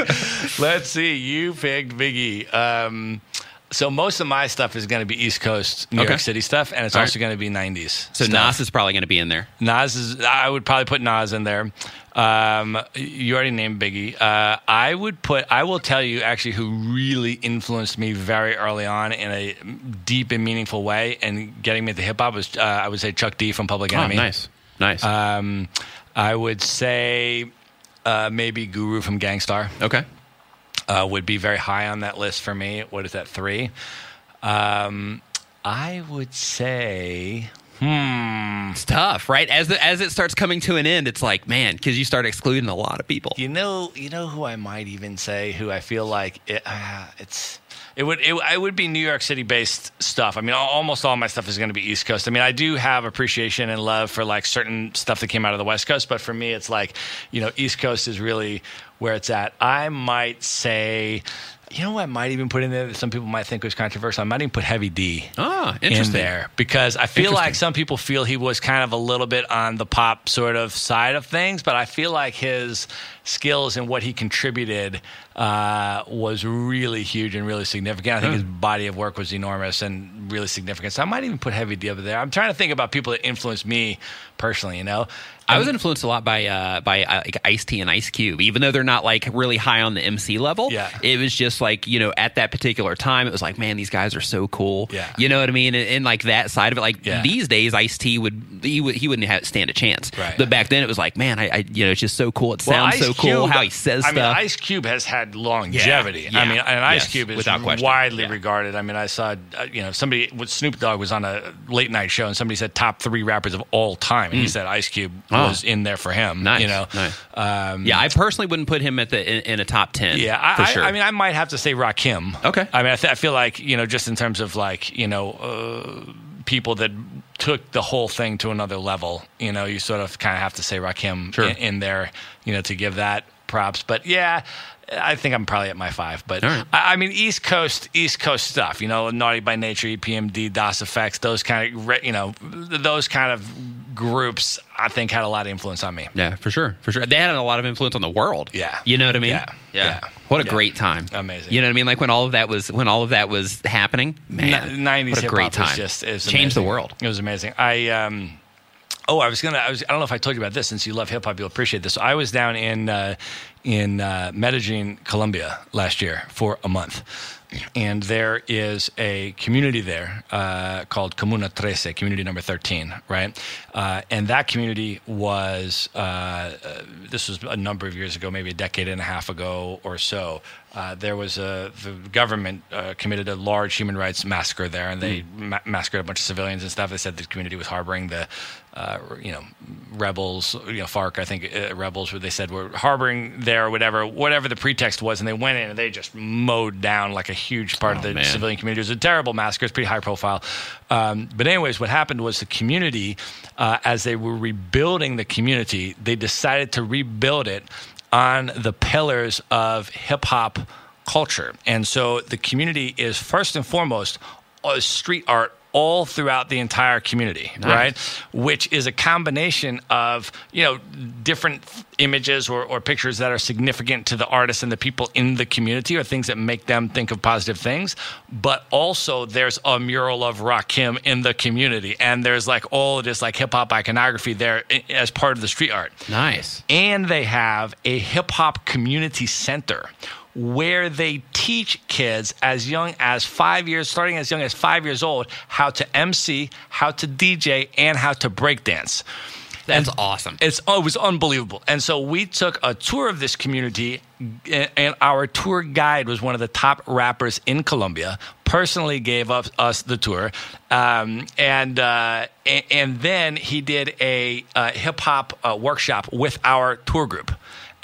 Let's see. You picked Big E. So most of my stuff is going to be East Coast, New York City stuff, and it's also going to be 90s. So stuff. Nas is probably going to be in there. I would probably put Nas in there. You already named Biggie. I will tell you actually who really influenced me very early on in a deep and meaningful way and getting me into hip hop was, I would say, Chuck D from Public Enemy. Nice. I would say maybe Guru from Gangstar. Okay. Would be very high on that list for me. What is that, 3? I would say, it's tough, right? As it starts coming to an end, it's like, man, because you start excluding a lot of people. You know who I might even say who I feel like it's... It would be New York City based stuff. I mean, almost all my stuff is going to be East Coast. I mean, I do have appreciation and love for like certain stuff that came out of the West Coast, but for me, it's like, you know, East Coast is really where it's at. I might say, you know, what I might even put in there that some people might think was controversial. I might even put Heavy D in there because I feel like some people feel he was kind of a little bit on the pop sort of side of things, but I feel like his skills and what he contributed was really huge and really significant. I think his body of work was enormous and really significant. So I might even put Heavy D over there. I'm trying to think about people that influenced me personally, you know? I was influenced a lot by like Ice-T and Ice Cube, even though they're not like really high on the MC level. Yeah. It was just like, you know, at that particular time, it was like, man, these guys are so cool. Yeah. You know what I mean? And like that side of it, like these days, Ice-T wouldn't stand a chance. Right. But back then, it was like, man, I you know, it's just so cool. It sounds so cool how he says stuff. I mean, Ice Cube has had longevity. Yeah. I mean, and Ice Cube is widely regarded. I mean, I saw you know somebody with Snoop Dogg was on a late night show, and somebody said top 3 rappers of all time, and he said Ice Cube. Was in there for him, you know. Nice. I personally wouldn't put him in a top 10. Yeah, for sure. I mean, I might have to say Rakim. Okay. I mean, I feel like, you know, just in terms of like, you know, people that took the whole thing to another level, you know, you sort of kind of have to say Rakim in there, you know, to give that props. But yeah, I think I'm probably at my 5. But I mean, East Coast stuff, you know, Naughty by Nature, EPMD, Dos Effects, those kind of groups, I think, had a lot of influence on me. Yeah, for sure. They had a lot of influence on the world. Yeah, you know what I mean. Yeah. What a great time! Amazing. You know what I mean? Like when all of that was happening, man. 90s hip hop was just changed the world. It was amazing. I don't know if I told you about this. Since you love hip hop, you'll appreciate this. So I was down in Medellin, Colombia, last year for a month. And there is a community there called Comuna 13, community number 13, right? And that community was, this was a number of years ago, maybe a decade and a half ago or so. The government committed a large human rights massacre there, and they massacred a bunch of civilians and stuff. They said the community was harboring the, you know, rebels, you know, FARC, I think, rebels, where they said were harboring there or whatever the pretext was, and they went in and they just mowed down like a huge part of the civilian community. It was a terrible massacre. It's pretty high profile. But anyways, what happened was the community, as they were rebuilding the community, they decided to rebuild it on the pillars of hip-hop culture. And so the community is, first and foremost, street art all throughout the entire community, right? Which is a combination of, you know, different images or pictures that are significant to the artists and the people in the community, or things that make them think of positive things. But also there's a mural of Rakim in the community, and there's like all of this like hip hop iconography there as part of the street art. Nice. And they have a hip hop community center where they teach kids starting as young as 5 years old, how to MC, how to DJ, and how to breakdance. That's awesome. It was unbelievable. And so we took a tour of this community, and our tour guide was one of the top rappers in Colombia, personally gave us the tour. And then he did a hip-hop workshop with our tour group.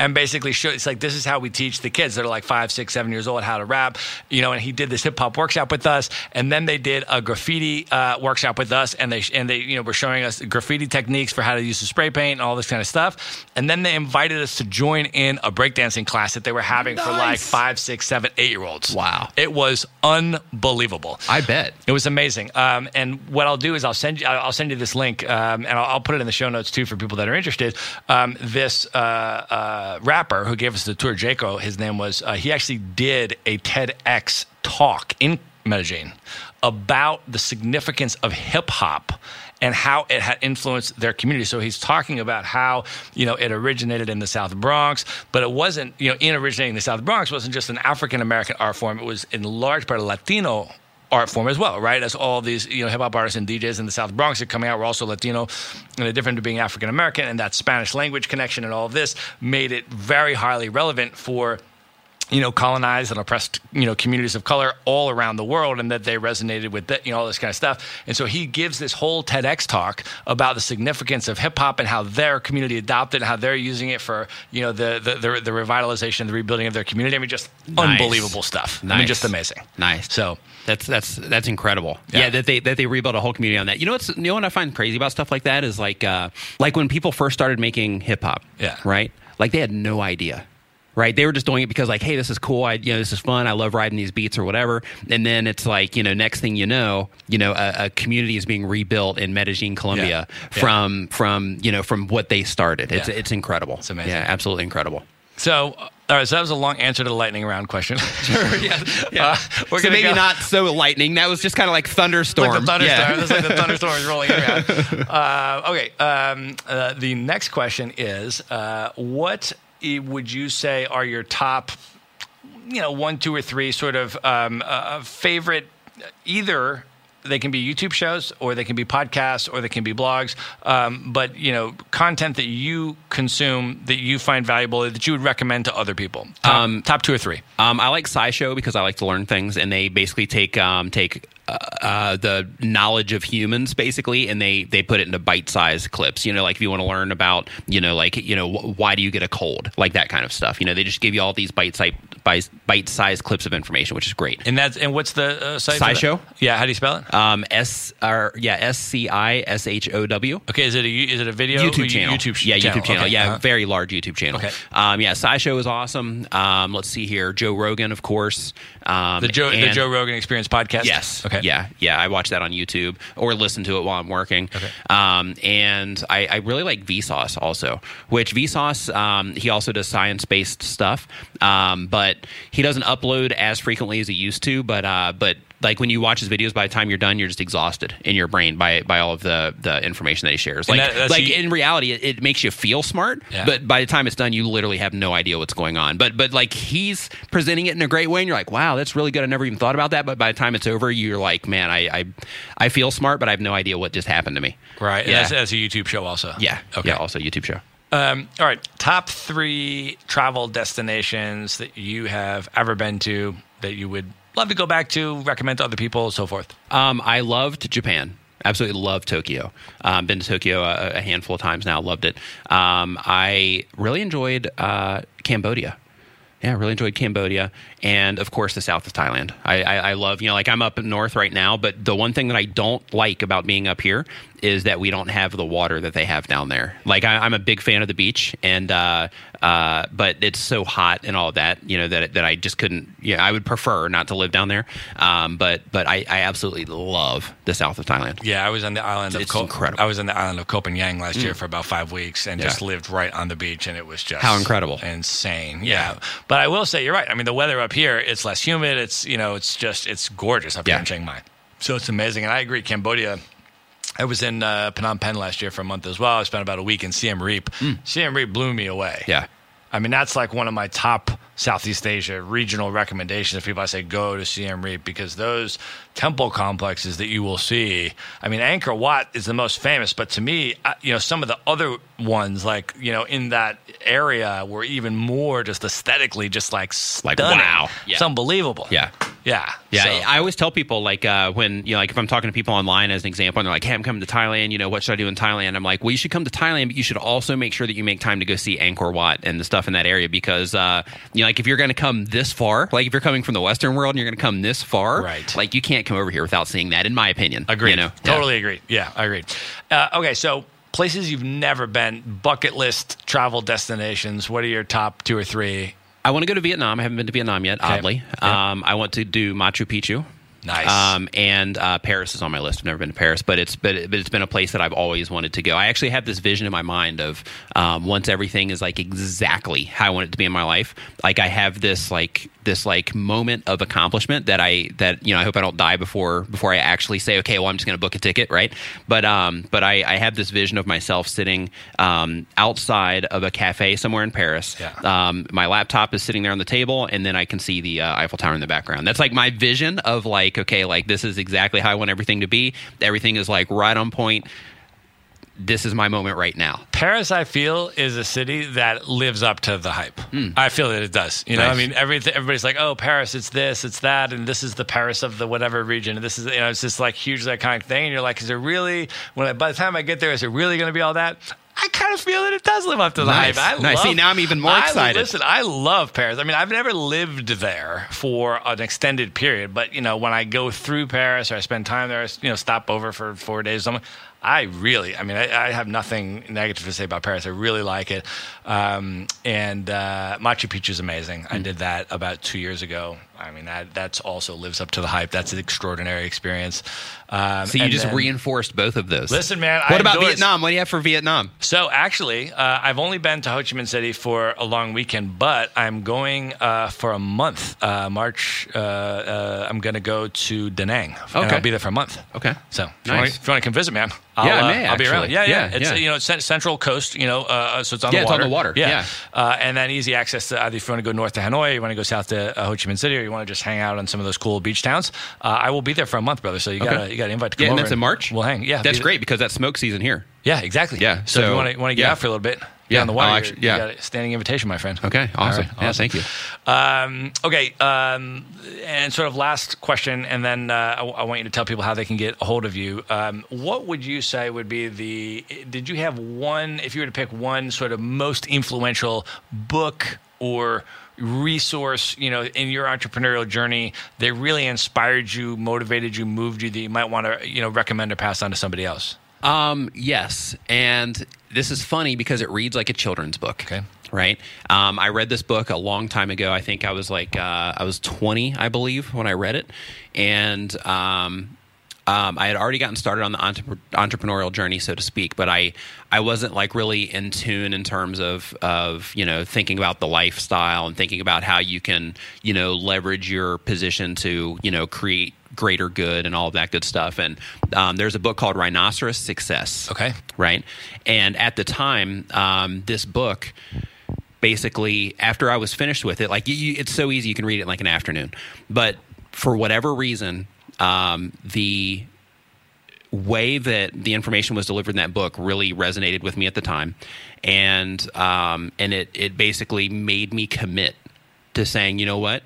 and basically show, it's like, this is how we teach the kids that are like 5, 6, 7 years old how to rap, you know. And he did this hip hop workshop with us, and then they did a graffiti workshop with us, and they you know were showing us graffiti techniques for how to use the spray paint and all this kind of stuff. And then they invited us to join in a breakdancing class that they were having for like 5, 6, 7, 8 year olds. Wow, it was unbelievable. I bet it was amazing. And what I'll do is I'll send you this link, and I'll put it in the show notes too for people that are interested. This rapper who gave us the tour, Jaco, his name was. He actually did a TEDx talk in Medellin about the significance of hip hop and how it had influenced their community. So he's talking about how, you know, it originated in the South Bronx, but it wasn't, you know, in originating in the South Bronx wasn't just an African-American art form. It was in large part a Latino art form as well, right? As all these, you know, hip-hop artists and DJs in the South Bronx are coming out, were also Latino, and the difference between being African-American and that Spanish language connection and all of this made it very highly relevant for, you know, colonized and oppressed, you know, communities of color all around the world, and that they resonated with that, you know, all this kind of stuff. And so he gives this whole TEDx talk about the significance of hip hop and how their community adopted it, how they're using it for, you know, the revitalization and the rebuilding of their community. I mean, just unbelievable stuff. Nice. I mean, just amazing. Nice. So that's incredible. Yeah. that they rebuilt a whole community on that. You know what I find crazy about stuff like that is like when people first started making hip hop. Yeah. Right. Like they had no idea. Right, they were just doing it because, like, hey, this is cool. This is fun. I love riding these beats or whatever. And then it's like, you know, next thing you know, a community is being rebuilt in Medellin, Colombia, from what they started. It's it's incredible. It's amazing. Yeah, absolutely incredible. So, all right, so that was a long answer to the lightning round question. Sure. Yeah. We're so maybe not so lightning. That was just kind of like thunderstorm. Like the thunderstorm. Yeah. It's like the thunderstorm is rolling around. Okay, the next question is what would you say are your top, you know, 1, 2, or 3 sort of favorite? Either they can be YouTube shows, or they can be podcasts, or they can be blogs. But you know, content that you consume that you find valuable that you would recommend to other people. Top 2 or 3. I like SciShow because I like to learn things, and they basically take the knowledge of humans basically, and they put it into bite-sized clips. You know, like if you want to learn about, you know, like, you know, why do you get a cold, like that kind of stuff. You know, they just give you all these bite-sized clips of information, which is great. And what's the site? SciShow. Yeah, how do you spell it? SciShow. Okay, is it a video YouTube channel? YouTube channel. Okay. Yeah, very large YouTube channel. Okay. SciShow is awesome. Let's see here, Joe Rogan, of course. The Joe Rogan Experience podcast. Yes. Okay. Yeah, I watch that on YouTube or listen to it while I'm working. Okay. And I really like Vsauce also, which Vsauce, he also does science-based stuff, but he doesn't upload as frequently as he used to, but like when you watch his videos, by the time you're done, you're just exhausted in your brain by all of the information that he shares. In reality, it makes you feel smart, but by the time it's done, you literally have no idea what's going on. But like he's presenting it in a great way, and you're like, wow, that's really good. I never even thought about that. But by the time it's over, you're like, man, I feel smart, but I have no idea what just happened to me. Right. Yeah. That's a YouTube show also. Yeah. Okay. Yeah, also a YouTube show. All right. Top 3 travel destinations that you have ever been to that you would love to go back to, recommend to other people, so forth. I loved Japan. Absolutely loved Tokyo. Been to Tokyo a handful of times now. Loved it. I really enjoyed Cambodia. Yeah, I really enjoyed Cambodia, and of course the south of Thailand. I love, you know, like I'm up north right now, but the one thing that I don't like about being up here is that we don't have the water that they have down there. Like I'm a big fan of the beach, and but it's so hot and all that, you know, that I just couldn't. Yeah, you know, I would prefer not to live down there. But I absolutely love the south of Thailand. Yeah, I was on the island of Copenhagen last year for about 5 weeks, and just lived right on the beach, and it was just how incredible, insane. Yeah, but I will say you're right. I mean, the weather up here, it's less humid. It's, you know, it's just, it's gorgeous up here in Chiang Mai. So it's amazing, and I agree, Cambodia. I was in Phnom Penh last year for a month as well. I spent about a week in Siem Reap. Siem Reap blew me away. Yeah. I mean, that's like one of my top Southeast Asia regional recommendations of people. I say go to Siem Reap because those temple complexes that you will see, I mean, Angkor Wat is the most famous, but to me, you know, some of the other ones, like, you know, in that area were even more just aesthetically just like stunning. Like, wow. Yeah. It's unbelievable. Yeah. Yeah. So. I always tell people, like, when, you know, like if I'm talking to people online as an example, and they're like, hey, I'm coming to Thailand, you know, what should I do in Thailand? I'm like, well, you should come to Thailand, but you should also make sure that you make time to go see Angkor Wat and the stuff in that area, because, you know, like if you're going to come this far, like if you're coming from the Western world and you're going to come this far, right, like you can't come over here without seeing that, in my opinion. Agreed. You know? Totally agree. Yeah, I agree. Okay, so places you've never been, bucket list travel destinations, what are your top 2 or 3? I want to go to Vietnam. I haven't been to Vietnam yet, oddly. Okay. I want to do Machu Picchu. Nice. And Paris is on my list. I've never been to Paris, but it's been a place that I've always wanted to go. I actually have this vision in my mind of once everything is like exactly how I want it to be in my life, like I have this moment of accomplishment that you know, I hope I don't die before I actually say, okay, well, I'm just going to book a ticket, right? But I have this vision of myself sitting outside of a cafe somewhere in Paris. Yeah. My laptop is sitting there on the table, and then I can see the Eiffel Tower in the background. That's like my vision of like, this is exactly how I want everything to be. Everything is like right on point. This is my moment right now. Paris, I feel, is a city that lives up to the hype. Mm. I feel that it does. You know, I mean, everybody's like, oh, Paris, it's this, it's that, and this is the Paris of the whatever region. And this is, you know, it's this like hugely iconic thing. And you're like, is it really, by the time I get there, is it really going to be all that? I kind of feel that it does live up to the hype. See, now I'm even more excited. Listen, I love Paris. I mean, I've never lived there for an extended period, but, you know, when I go through Paris or I spend time there, you know, stop over for 4 days or something, I have nothing negative to say about Paris. I really like it. And Machu Picchu is amazing. I did that about 2 years ago. I mean, that's also lives up to the hype. That's an extraordinary experience. So you just reinforced both of those. Listen, man. What about Vietnam? What do you have for Vietnam? So actually, I've only been to Ho Chi Minh City for a long weekend, but I'm going for a month. March, I'm going to go to Da Nang. Okay. And I'll be there for a month. Okay. So if you want to come visit, man. I'll be around. Yeah. It's you know, it's central coast. You know, so it's on the water. Yeah, it's on the water. Yeah. And then easy access to either if you want to go north to Hanoi, you want to go south to Ho Chi Minh City, or you want to just hang out on some of those cool beach towns. I will be there for a month, brother. So you got an invite to come over. Yeah, and that's in March. We'll hang. Yeah, that's great because that's smoke season here. Yeah, exactly. Yeah. So if you want to get out for a little bit. Yeah, on the water. Actually, you got a standing invitation, my friend. Okay, awesome. Right, awesome. Yeah, thank you. And sort of last question, and then I want you to tell people how they can get a hold of you. What would you say would be did you have one, if you were to pick one sort of most influential book or resource, you know, in your entrepreneurial journey that really inspired you, motivated you, moved you, that you might want to, you know, recommend or pass on to somebody else? Yes. And this is funny because it reads like a children's book. Okay. Right. I read this book a long time ago. I think I was like, I was 20, I believe, when I read it. And, I had already gotten started on the entrepreneurial journey, so to speak, but I wasn't like really in tune in terms of, you know, thinking about the lifestyle and thinking about how you can, you know, leverage your position to, you know, create greater good and all of that good stuff. And there's a book called Rhinoceros Success. Okay. Right. And at the time, this book, basically, after I was finished with it, like it's so easy, you can read it in like an afternoon. But for whatever reason, the way that the information was delivered in that book really resonated with me at the time. And it basically made me commit to saying, you know what,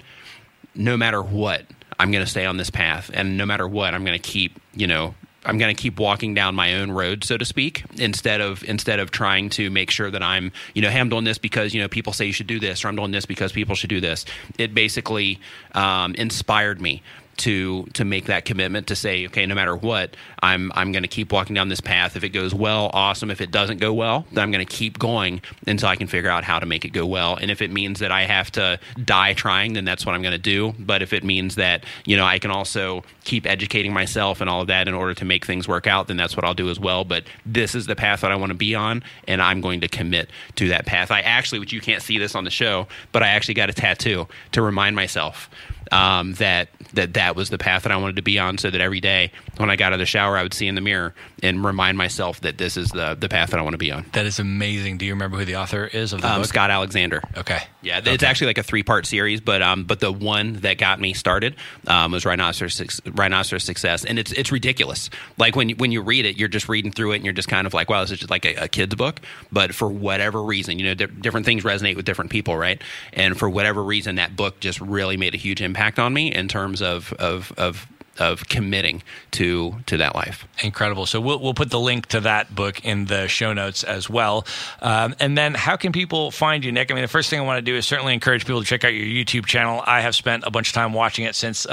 no matter what, I'm going to stay on this path. And no matter what, I'm going to keep, you know, I'm going to keep walking down my own road, so to speak, instead of trying to make sure that I'm, you know, hey, I'm doing this because, you know, people say you should do this, or I'm doing this because people should do this. It basically inspired me to make that commitment to say, okay, no matter what, I'm going to keep walking down this path. If it goes well, awesome. If it doesn't go well, then I'm going to keep going until I can figure out how to make it go well. And if it means that I have to die trying, then that's what I'm going to do. But if it means that, you know, I can also keep educating myself and all of that in order to make things work out, then that's what I'll do as well. But this is the path that I want to be on, and I'm going to commit to that path. I actually, which you can't see this on the show, but I actually got a tattoo to remind myself that was the path that I wanted to be on, so that every day when I got out of the shower, I would see in the mirror and remind myself that this is the path that I want to be on. That is amazing. Do you remember who the author is of the book? Scott Alexander. Okay. Yeah, it's actually like a 3-part series, but the one that got me started was Rhinoceros Success, and it's ridiculous. Like when you read it, you're just reading through it, and you're just kind of like, wow, this is just like a kid's book. But for whatever reason, you know, different things resonate with different people, right? And for whatever reason, that book just really made a huge impact impact on me in terms of committing to that life. Incredible. So we'll put the link to that book in the show notes as well. And then how can people find you, Nick? I mean, the first thing I want to do is certainly encourage people to check out your YouTube channel. I have spent a bunch of time watching it since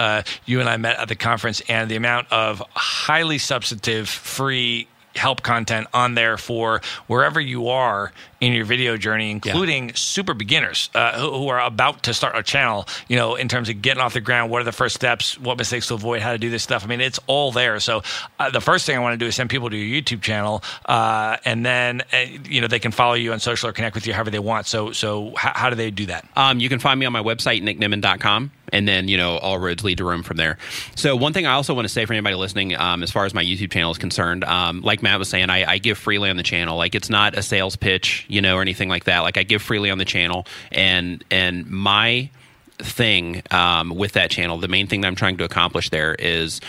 you and I met at the conference, and the amount of highly substantive, free help content on there for wherever you are in your video journey, including super beginners who are about to start a channel, you know, in terms of getting off the ground, what are the first steps, what mistakes to avoid, how to do this stuff. I mean, it's all there. So the first thing I want to do is send people to your YouTube channel, and then, you know, they can follow you on social or connect with you however they want. So how do they do that? You can find me on my website, nicknimmin.com. And then, you know, all roads lead to Rome from there. So one thing I also want to say for anybody listening, as far as my YouTube channel is concerned, like Matt was saying, I give freely on the channel. Like, it's not a sales pitch, you know, or anything like that. Like, I give freely on the channel, and my thing with that channel, the main thing that I'm trying to accomplish there is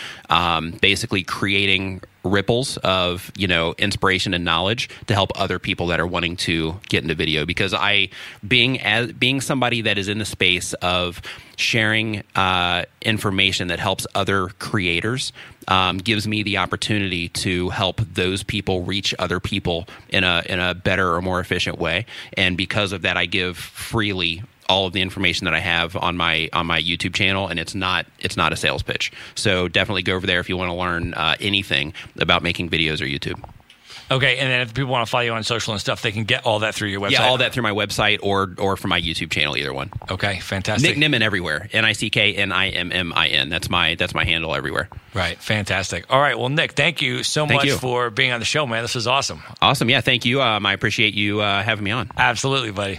basically creating ripples of, you know, inspiration and knowledge to help other people that are wanting to get into video. Because being somebody that is in the space of sharing information that helps other creators gives me the opportunity to help those people reach other people in a better or more efficient way. And because of that, I give freely all of the information that I have on my YouTube channel, and it's not a sales pitch. So definitely go over there if you want to learn anything about making videos or YouTube. Okay, and then if people want to follow you on social and stuff, they can get all that through your website? Yeah, all that through my website or from my YouTube channel, either one. Okay, fantastic. Nick Nimmin everywhere, NickNimmin. That's my handle everywhere. Right, fantastic. All right, well, Nick, thank you so much for being on the show, man. This was awesome. Awesome, yeah, thank you. I appreciate you having me on. Absolutely, buddy.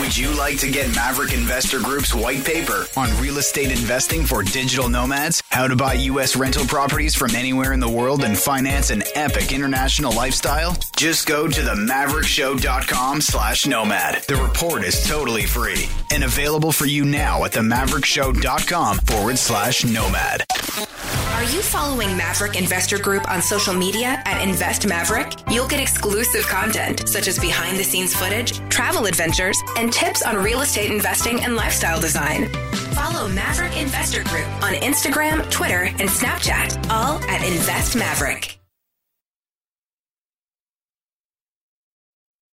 Would you like to get Maverick Investor Group's white paper on real estate investing for digital nomads, how to buy U.S. rental properties from anywhere in the world and finance an epic international lifestyle? Just go to themaverickshow.com/nomad. The report is totally free and available for you now at themaverickshow.com/nomad. Are you following Maverick Investor Group on social media at Invest Maverick? You'll get exclusive content such as behind-the-scenes footage, travel adventures, and tips on real estate investing and lifestyle design. Follow Maverick Investor Group on Instagram, Twitter, and Snapchat, all at Invest Maverick.